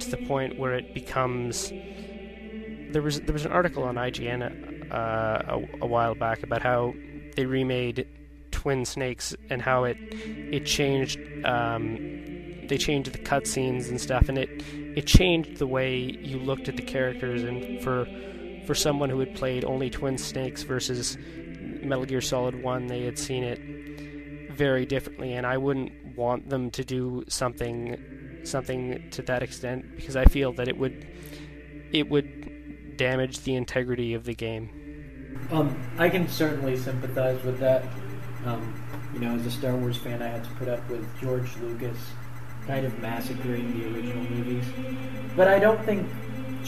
to the point where it becomes... There was there was an article on I G N uh, a, a while back about how they remade Twin Snakes and how it it changed... Um, they changed the cutscenes and stuff, and it, it changed the way you looked at the characters, and for for someone who had played only Twin Snakes versus Metal Gear Solid one, they had seen it very differently, and I wouldn't want them to do something something to that extent, because I feel that it would it would damage the integrity of the game. Um, I can certainly sympathize with that. Um, you know, as a Star Wars fan, I had to put up with George Lucas kind of massacring the original movies. But I don't think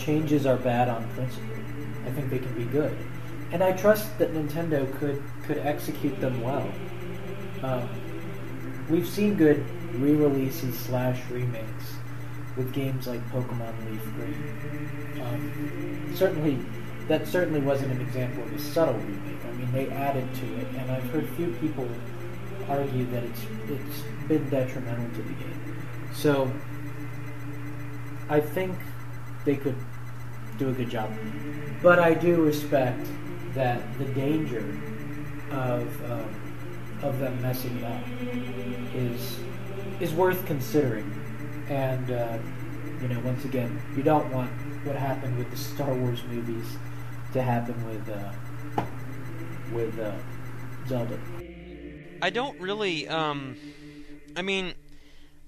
changes are bad on principle. I think they can be good. And I trust that Nintendo could could execute them well. Um, we've seen good re-releases slash remakes with games like Pokemon Leaf Green. Um, certainly, that certainly wasn't an example of a subtle remake. I mean, they added to it, and I've heard few people argue that it's it's been detrimental to the game. So, I think they could do a good job. But I do respect that the danger of um, of them messing it up is is worth considering. And uh, you know, once again, you don't want what happened with the Star Wars movies to happen with uh, with uh, Zelda. I don't really. Um, I mean.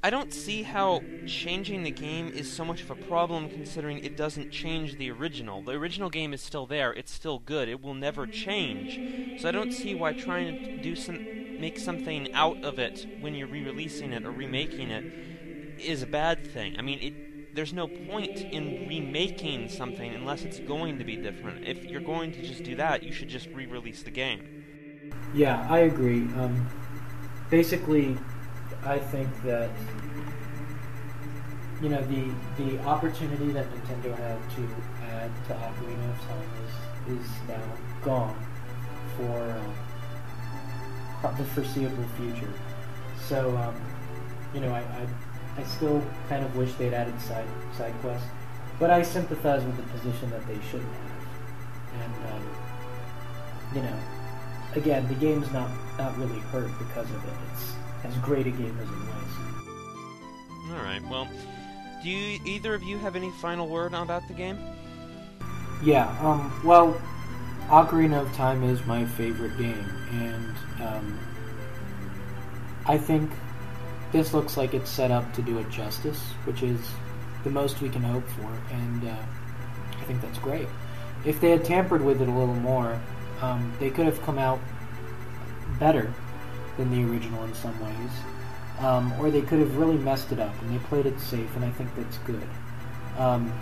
I don't see how changing the game is so much of a problem, considering it doesn't change the original. The original game is still there, it's still good, it will never change. So I don't see why trying to do some, make something out of it when you're re-releasing it or remaking it is a bad thing. I mean, it, there's no point in remaking something unless it's going to be different. If you're going to just do that, you should just re-release the game. Yeah, I agree. Um, basically, I think that, you know, the the opportunity that Nintendo had to add to Ocarina of Time is, is now gone for uh, the foreseeable future. So, um, you know, I, I I still kind of wish they'd added side side quests, but I sympathize with the position that they shouldn't have. And um, you know, again, the game's not not really hurt because of it. It's as great a game as it was. Alright, well, do you, either of you have any final word about the game? Yeah, um, well, Ocarina of Time is my favorite game, and um, I think this looks like it's set up to do it justice, which is the most we can hope for, and uh, I think that's great. If they had tampered with it a little more, um, they could have come out better than the original in some ways, um, or they could have really messed it up, and they played it safe, and I think that's good. Um,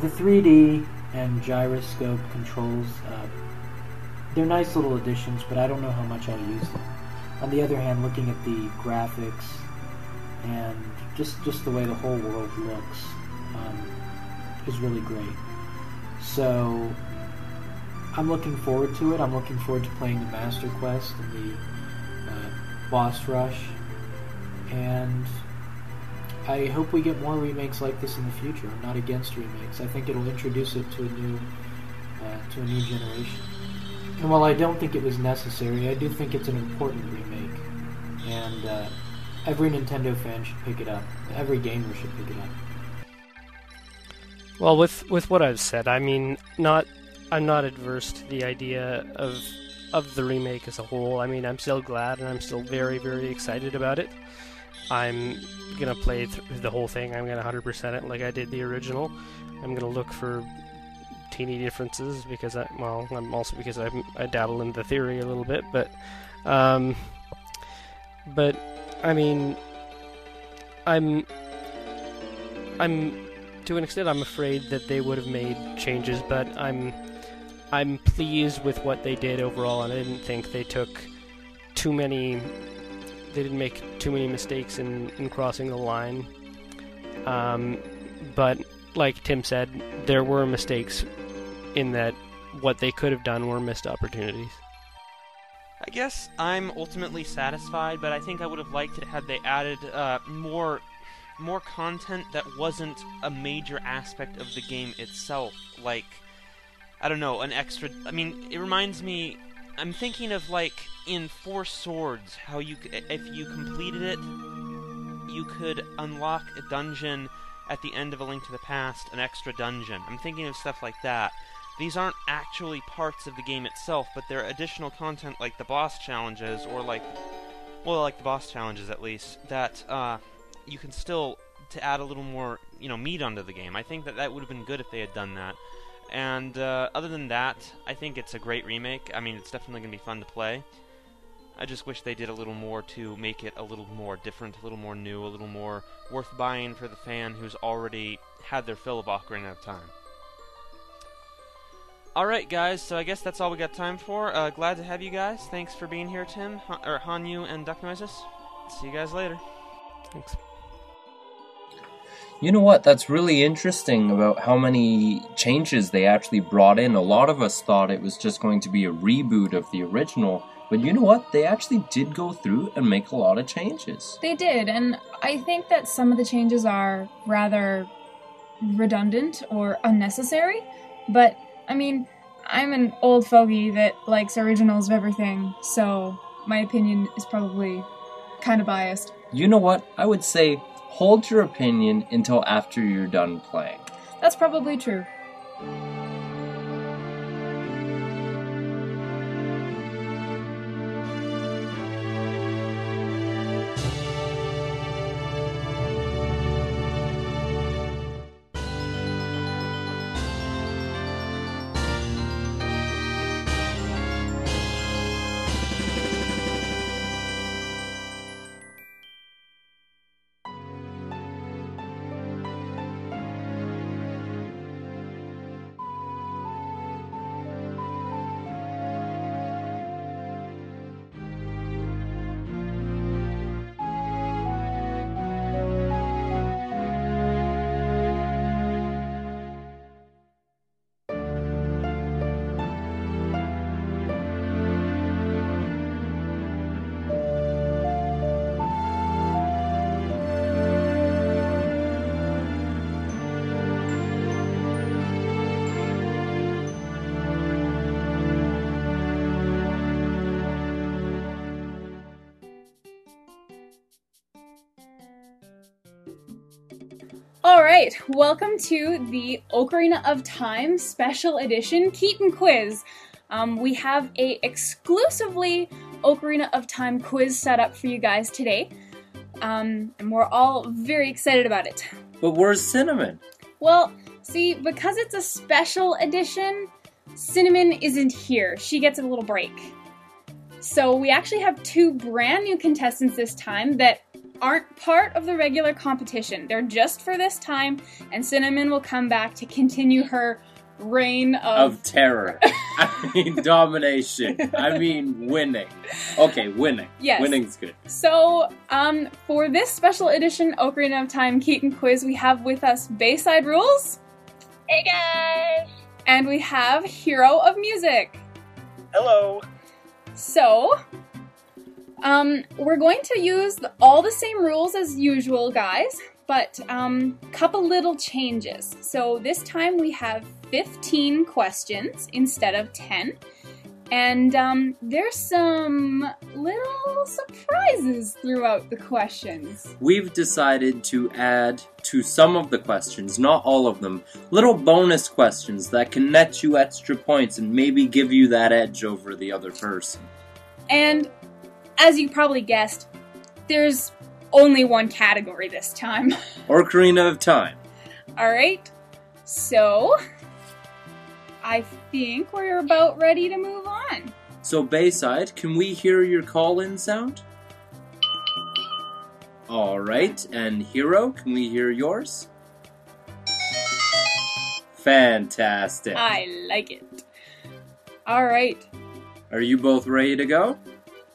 the three D and gyroscope controls, uh, they're nice little additions, but I don't know how much I'll use them. On the other hand, looking at the graphics and just, just the way the whole world looks um, is really great. So I'm looking forward to it. I'm looking forward to playing the Master Quest and the uh, boss rush, and I hope we get more remakes like this in the future. I'm not against remakes. I think it'll introduce it to a new uh, to a new generation. And while I don't think it was necessary, I do think it's an important remake, and uh, every Nintendo fan should pick it up. Every gamer should pick it up. Well, with with what I've said, I mean, not. I'm not adverse to the idea of of the remake as a whole. I mean, I'm still glad and I'm still very, very excited about it. I'm going to play th- the whole thing. I'm going to one hundred percent it like I did the original. I'm going to look for teeny differences because, I, well, I'm also because I'm, I dabble in the theory a little bit. But, um, but I mean, I'm I'm to an extent I'm afraid that they would have made changes, but I'm... I'm pleased with what they did overall, and I didn't think they took too many... They didn't make too many mistakes in, in crossing the line. Um, but, like Tim said, there were mistakes in that what they could have done were missed opportunities. I guess I'm ultimately satisfied, but I think I would have liked it had they added uh, more... more content that wasn't a major aspect of the game itself. Like... I don't know, an extra... I mean, it reminds me... I'm thinking of, like, in Four Swords, how you... if you completed it, you could unlock a dungeon at the end of A Link to the Past, an extra dungeon. I'm thinking of stuff like that. These aren't actually parts of the game itself, but they're additional content like the boss challenges, or like... well, like the boss challenges, at least, that, uh, you can still... to add a little more, you know, meat onto the game. I think that that would have been good if they had done that. And uh, other than that, I think it's a great remake. I mean, it's definitely going to be fun to play. I just wish they did a little more to make it a little more different, a little more new, a little more worth buying for the fan who's already had their fill of Ocarina of Time. Alright guys, so I guess that's all we got time for. Uh, glad to have you guys. Thanks for being here, Tim, Han or Hanyu and Duck Noises. See you guys later. Thanks. You know what, that's really interesting about how many changes they actually brought in. A lot of us thought it was just going to be a reboot of the original, but you know what, they actually did go through and make a lot of changes. They did, and I think that some of the changes are rather redundant or unnecessary, but, I mean, I'm an old fogey that likes originals of everything, so my opinion is probably kind of biased. You know what, I would say... hold your opinion until after you're done playing. That's probably true. Alright, welcome to the Ocarina of Time Special Edition Keaton Quiz. Um, we have a exclusively Ocarina of Time quiz set up for you guys today. Um, and we're all very excited about it. But where's Cinnamon? Well, see, because it's a special edition, Cinnamon isn't here. She gets a little break. So we actually have two brand new contestants this time that aren't part of the regular competition. They're just for this time, and Cinnamon will come back to continue her reign of... Of terror. I mean, domination. I mean, winning. Okay, winning. Yes. Winning's good. So, um, for this special edition Ocarina of Time Keaton Quiz, we have with us Bayside Rules. Hey, guys! And we have Hero of Music. Hello. So... Um, we're going to use the, all the same rules as usual, guys, but a um, couple little changes. So this time we have fifteen questions instead of ten, and um, there's some little surprises throughout the questions. We've decided to add to some of the questions, not all of them, little bonus questions that can net you extra points and maybe give you that edge over the other person. And... as you probably guessed, there's only one category this time. Ocarina of Time. Alright, so I think we're about ready to move on. So Bayside, can we hear your call-in sound? Alright, and Hero, can we hear yours? Fantastic. I like it. Alright. Are you both ready to go?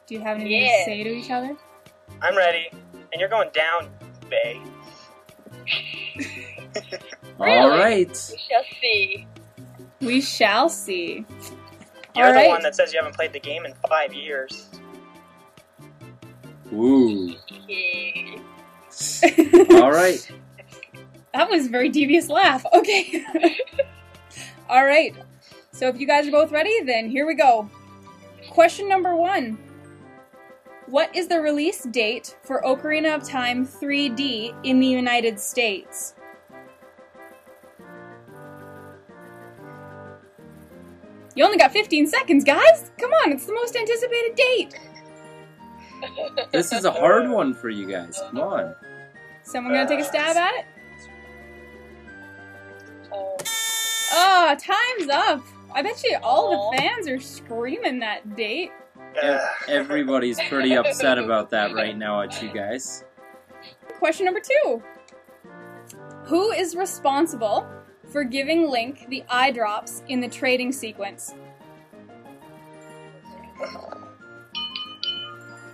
Do you have anything yeah. to say to each other? I'm ready. And you're going down, Bay. Really? All right. We shall see. We shall see. You're All the right. one that says you haven't played the game in five years. Ooh. All right. That was a very devious laugh. Okay. All right. So if you guys are both ready, then here we go. Question number one. What is the release date for Ocarina of Time three D in the United States? You only got fifteen seconds, guys! Come on, it's the most anticipated date! This is a hard one for you guys, come on. Someone gonna take a stab at it? Oh, time's up! I bet you all the fans are screaming that date. Everybody's pretty upset about that right now at you guys. Question number two. Who is responsible for giving Link the eye drops in the trading sequence.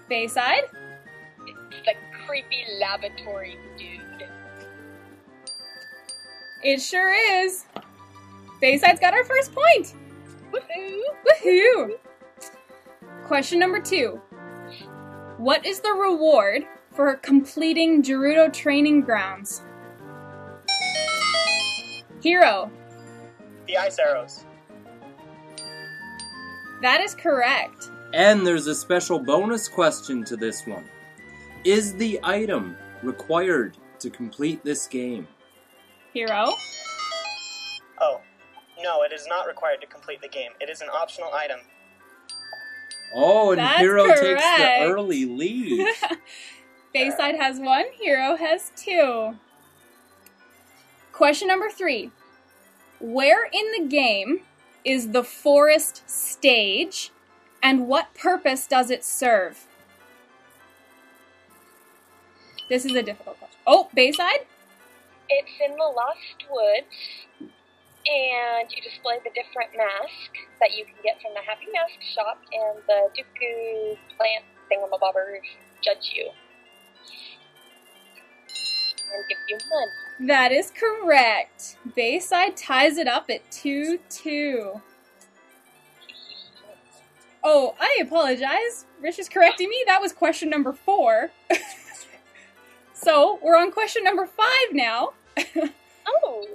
Bayside? It's the creepy lavatory dude. It sure is. Bayside's got our first point. Woohoo! Woohoo! Question number two. What is the reward for completing Gerudo Training Grounds? Hero. The Ice Arrows. That is correct. And there's a special bonus question to this one. Is the item required to complete this game? Hero? Oh, no, it is not required to complete the game. It is an optional item. Oh, and that's Hero correct. Takes the early lead. Bayside has one, Hero has two. Question number three. Where in the game is the forest stage, and what purpose does it serve? This is a difficult question. Oh, Bayside? It's in the Lost Woods. And you display the different masks that you can get from the Happy Mask shop, and the Dooku plant thingamabobbers judge you and give you money. That is correct. Bayside ties it up at two two. Oh, I apologize. Rich is correcting me. That was question number four. So, we're on question number five now. Oh.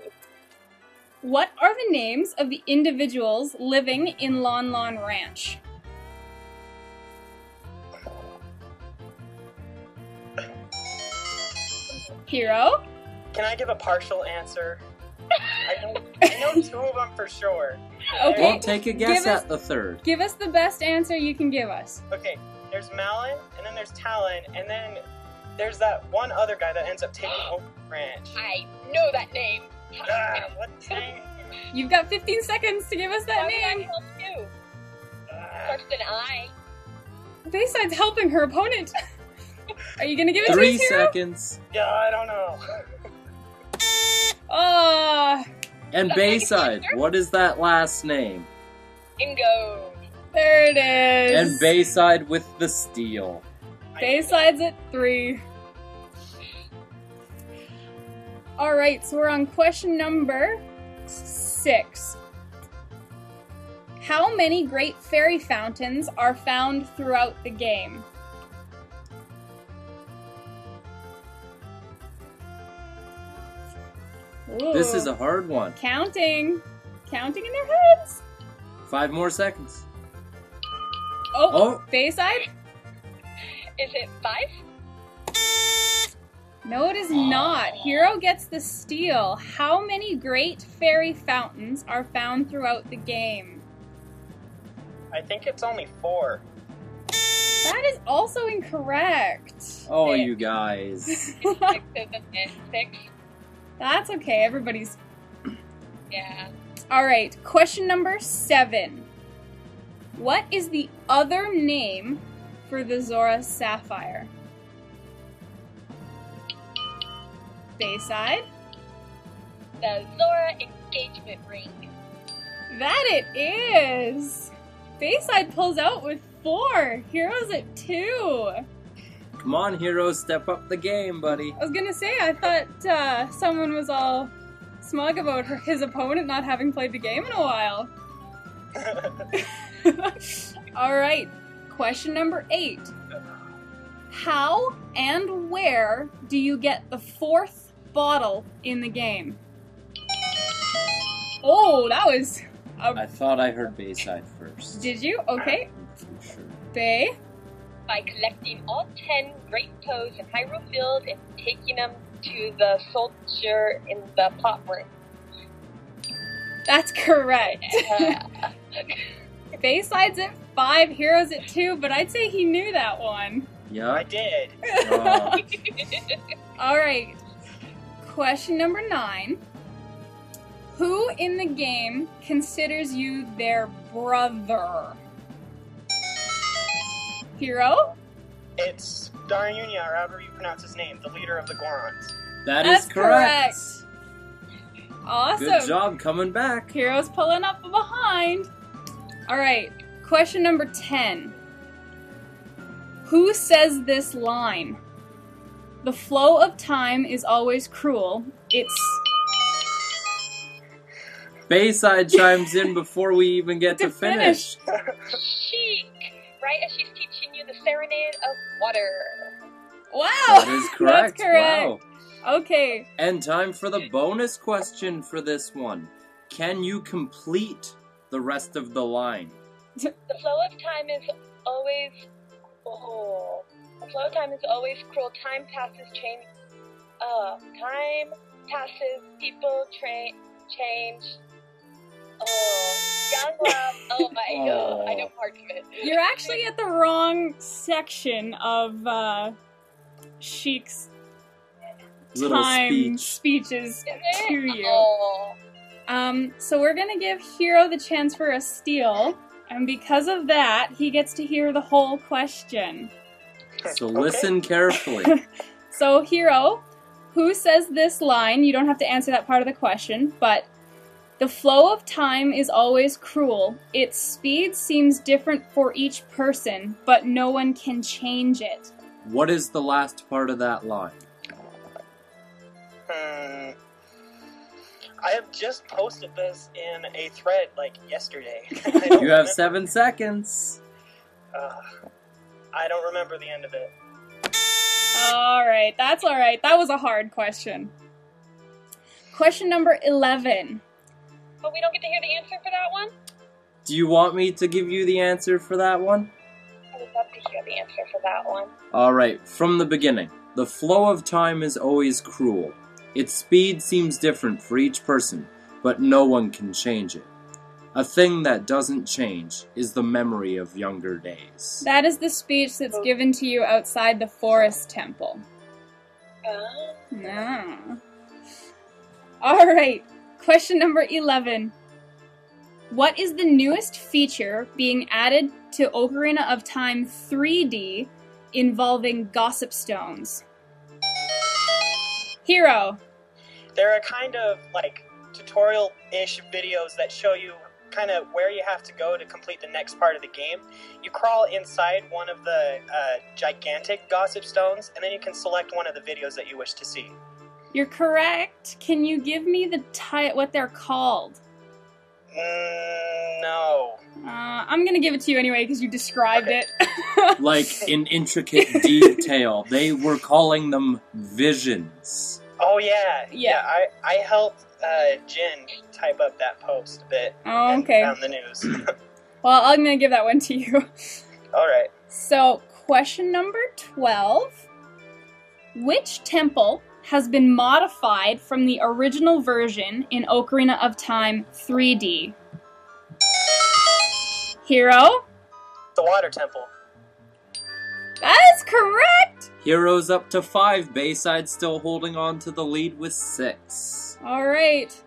What are the names of the individuals living in Lon Lon Ranch? Hero? Can I give a partial answer? I know, I know two of them for sure. Okay. Won't take a guess at the third. Give us the best answer you can give us. Okay, there's Malin, and then there's Talon, and then there's that one other guy that ends up taking over the ranch. I know that name. Ah, what name? You've got fifteen seconds to give us that How name. How can I help you? Ah. Starts with an I. Bayside's helping her opponent. Are you gonna give it Three to us, Hero? Seconds. Yeah, I don't know. Ah. uh, and Bayside, what is that last name? Ingo. There it is. And Bayside with the steal. Bayside's at three. Alright, so we're on question number six. How many great fairy fountains are found throughout the game? Ooh. This is a hard one. Counting. Counting in their heads. Five more seconds. Oh, oh. Bayside? Is it five? No, it is not. Hero gets the steal. How many great fairy fountains are found throughout the game? I think it's only four. That is also incorrect. Oh, six. You guys. Six isn't it? Six. That's okay. Everybody's... Yeah. All right. Question number seven. What is the other name for the Zora Sapphire? Bayside. The Zora engagement ring. That it is. Bayside pulls out with four. Hero's at two. Come on, Hero, step up the game, buddy. I was gonna say, I thought uh, someone was all smug about her, his opponent not having played the game in a while. All right, question number eight. How and where do you get the fourth bottle in the game? Oh, that was... A... I thought I heard Bayside first. Did you? Okay. I'm sure. Bay? By collecting all ten great toads in Hyrule Field and taking them to the soldier in the pot room. That's correct. Yeah. Bayside's at five, Hero's at two, but I'd say he knew that one. Yeah, I did. Uh. All right. Question number nine. Who in the game considers you their brother? Hero? It's Daryunya, or however you pronounce his name, the leader of the Gorons. That That's is correct. correct. Awesome. Good job coming back. Hero's pulling up from behind. All right, question number ten. Who says this line? The flow of time is always cruel. It's... Bayside chimes in before we even get to, to finish. finish. Chic, right as she's teaching you the serenade of water. Wow! That is correct. That's correct. Wow. Okay. And time for the bonus question for this one. Can you complete the rest of the line? The flow of time is always... Oh. The flow of time is always cruel. Time passes, change... Uh, time passes, people train change... Oh, young love. Oh my oh. God, I know part of it. You're actually at the wrong section of uh, Sheik's little time speech. speeches to you. Oh. Um, so we're gonna give Hiro the chance for a steal, and because of that, he gets to hear the whole question. So okay. Listen carefully. So Hiro, who says this line? You don't have to answer that part of the question, but. The flow of time is always cruel. Its speed seems different for each person, but no one can change it. What is the last part of that line? Hmm. I have just posted this in a thread, like, yesterday. You have seven seconds. Uh, I don't remember the end of it. All right, that's all right. That was a hard question. Question number eleven. But we don't get to hear the answer for that one? Do you want me to give you the answer for that one? I would love to hear the answer for that one. Alright, from the beginning. The flow of time is always cruel. Its speed seems different for each person, but no one can change it. A thing that doesn't change is the memory of younger days. That is the speech that's given to you outside the Forest Temple. Oh. No. Alright. Question number eleven. What is the newest feature being added to Ocarina of Time three D involving gossip stones? Hiro. There are kind of like tutorial-ish videos that show you kind of where you have to go to complete the next part of the game. You crawl inside one of the uh, gigantic gossip stones, and then you can select one of the videos that you wish to see. You're correct. Can you give me the ti- what they're called? Mm, no. Uh, I'm going to give it to you anyway because you described okay. it. Like in intricate detail. They were calling them visions. Oh, yeah. Yeah, yeah I, I helped uh, Jin type up that post a bit. Oh, and okay. found the news. Well, I'm going to give that one to you. All right. So, question number twelve. Which temple has been modified from the original version in Ocarina of Time three D? Hiro? The Water Temple. That is correct! Hiro's up to five. Bayside still holding on to the lead with six. Alright.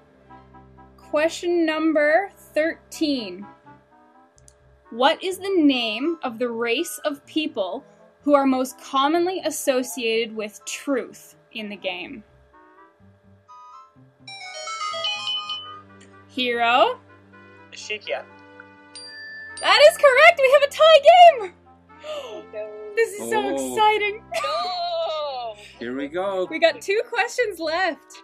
Question number thirteen. What is the name of the race of people who are most commonly associated with truth in the game? Hiro? Shikia. That is correct! We have a tie game! Oh, no. This is oh. so exciting! No. Here we go. We got two questions left.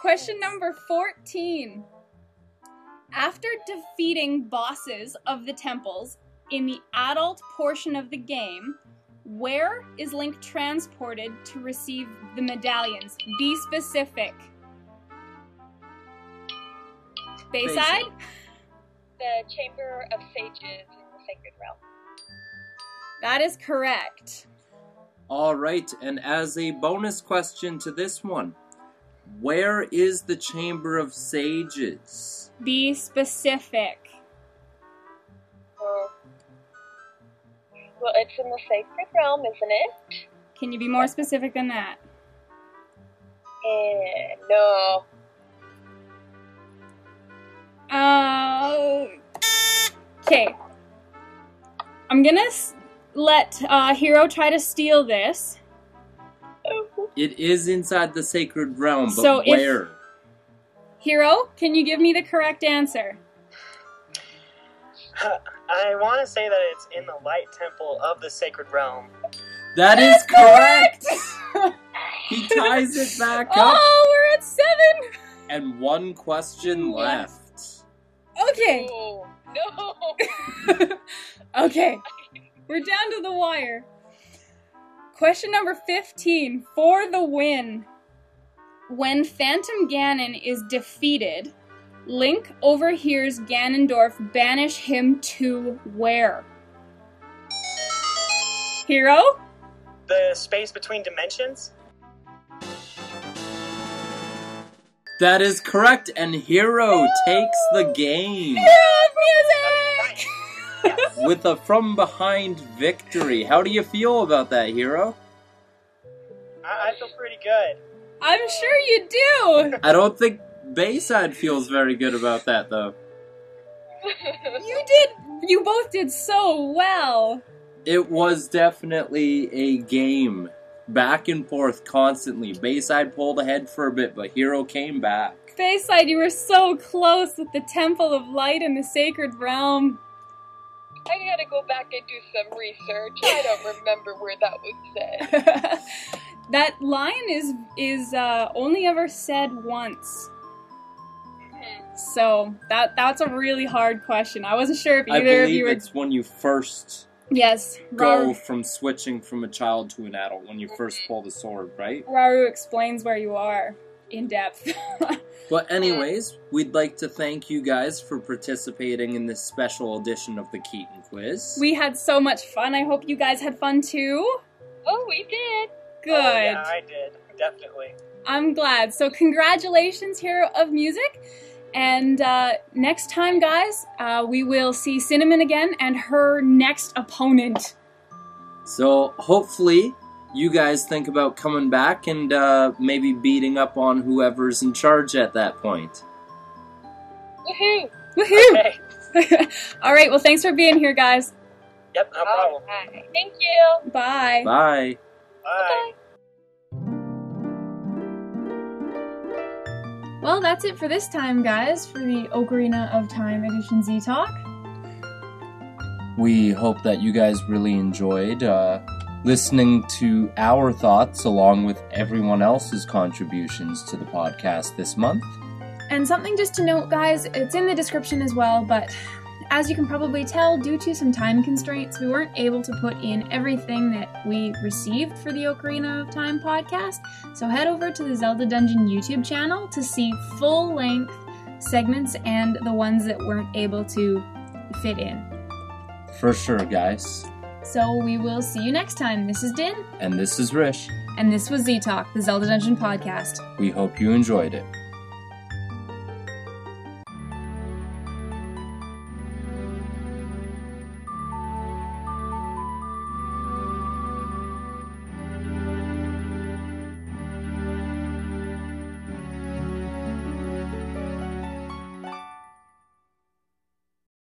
Question number fourteen. After defeating bosses of the temples in the adult portion of the game, where is Link transported to receive the medallions? Be specific. Bayside? The Chamber of Sages in the Sacred Realm. That is correct. All right, and as a bonus question to this one, where is the Chamber of Sages? Be specific. Oh. Well, it's in the Sacred Realm, isn't it? Can you be more specific than that? Uh, no. Uh, okay. I'm gonna s- let uh, Hiro try to steal this. It is inside the Sacred Realm, but so where? If, Hiro, can you give me the correct answer? I want to say that it's in the Light Temple of the Sacred Realm. That That's is correct! correct. He ties it back oh, up. Oh, we're at seven! And one question left. Okay. Oh, no! Okay. We're down to the wire. Question number fifteen, for the win. When Phantom Ganon is defeated, Link overhears Ganondorf banish him to where? Hiro? The space between dimensions? That is correct, and Hiro takes the game. Hiro music! Yes. With a from-behind victory. How do you feel about that, Hiro? I, I feel pretty good. I'm sure you do. I don't think Bayside feels very good about that, though. You did. You both did so well. It was definitely a game. Back and forth constantly. Bayside pulled ahead for a bit, but Hiro came back. Bayside, you were so close with the Temple of Light and the Sacred Realm. I gotta go back and do some research. I don't remember where that was said. That line is is uh, only ever said once. So that that's a really hard question. I wasn't sure if either of you would. I believe it's when you first yes Raru. go from switching from a child to an adult when you first pull the sword, right? Raru explains where you are in depth. But anyways, we'd like to thank you guys for participating in this special edition of the Keaton Quiz. We had so much fun. I hope you guys had fun too. Oh, we did. Good. Oh, yeah, I did. Definitely. I'm glad. So congratulations, Hero of Music. And uh, next time, guys, uh, we will see Cinnamon again and her next opponent. So hopefully you guys think about coming back and uh, maybe beating up on whoever's in charge at that point. Woohoo! Woohoo! Okay. All right, well, thanks for being here, guys. Yep, no problem. Right. Thank you. Bye. Bye. Bye. Well, that's it for this time, guys, for the Ocarina of Time Edition Z Talk. We hope that you guys really enjoyed uh, listening to our thoughts along with everyone else's contributions to the podcast this month. And something just to note, guys, it's in the description as well, but as you can probably tell, due to some time constraints, we weren't able to put in everything that we received for the Ocarina of Time podcast, so head over to the Zelda Dungeon YouTube channel to see full-length segments and the ones that weren't able to fit in. For sure, guys. So we will see you next time. This is Din. And this is Rish. And this was Z Talk, the Zelda Dungeon podcast. We hope you enjoyed it.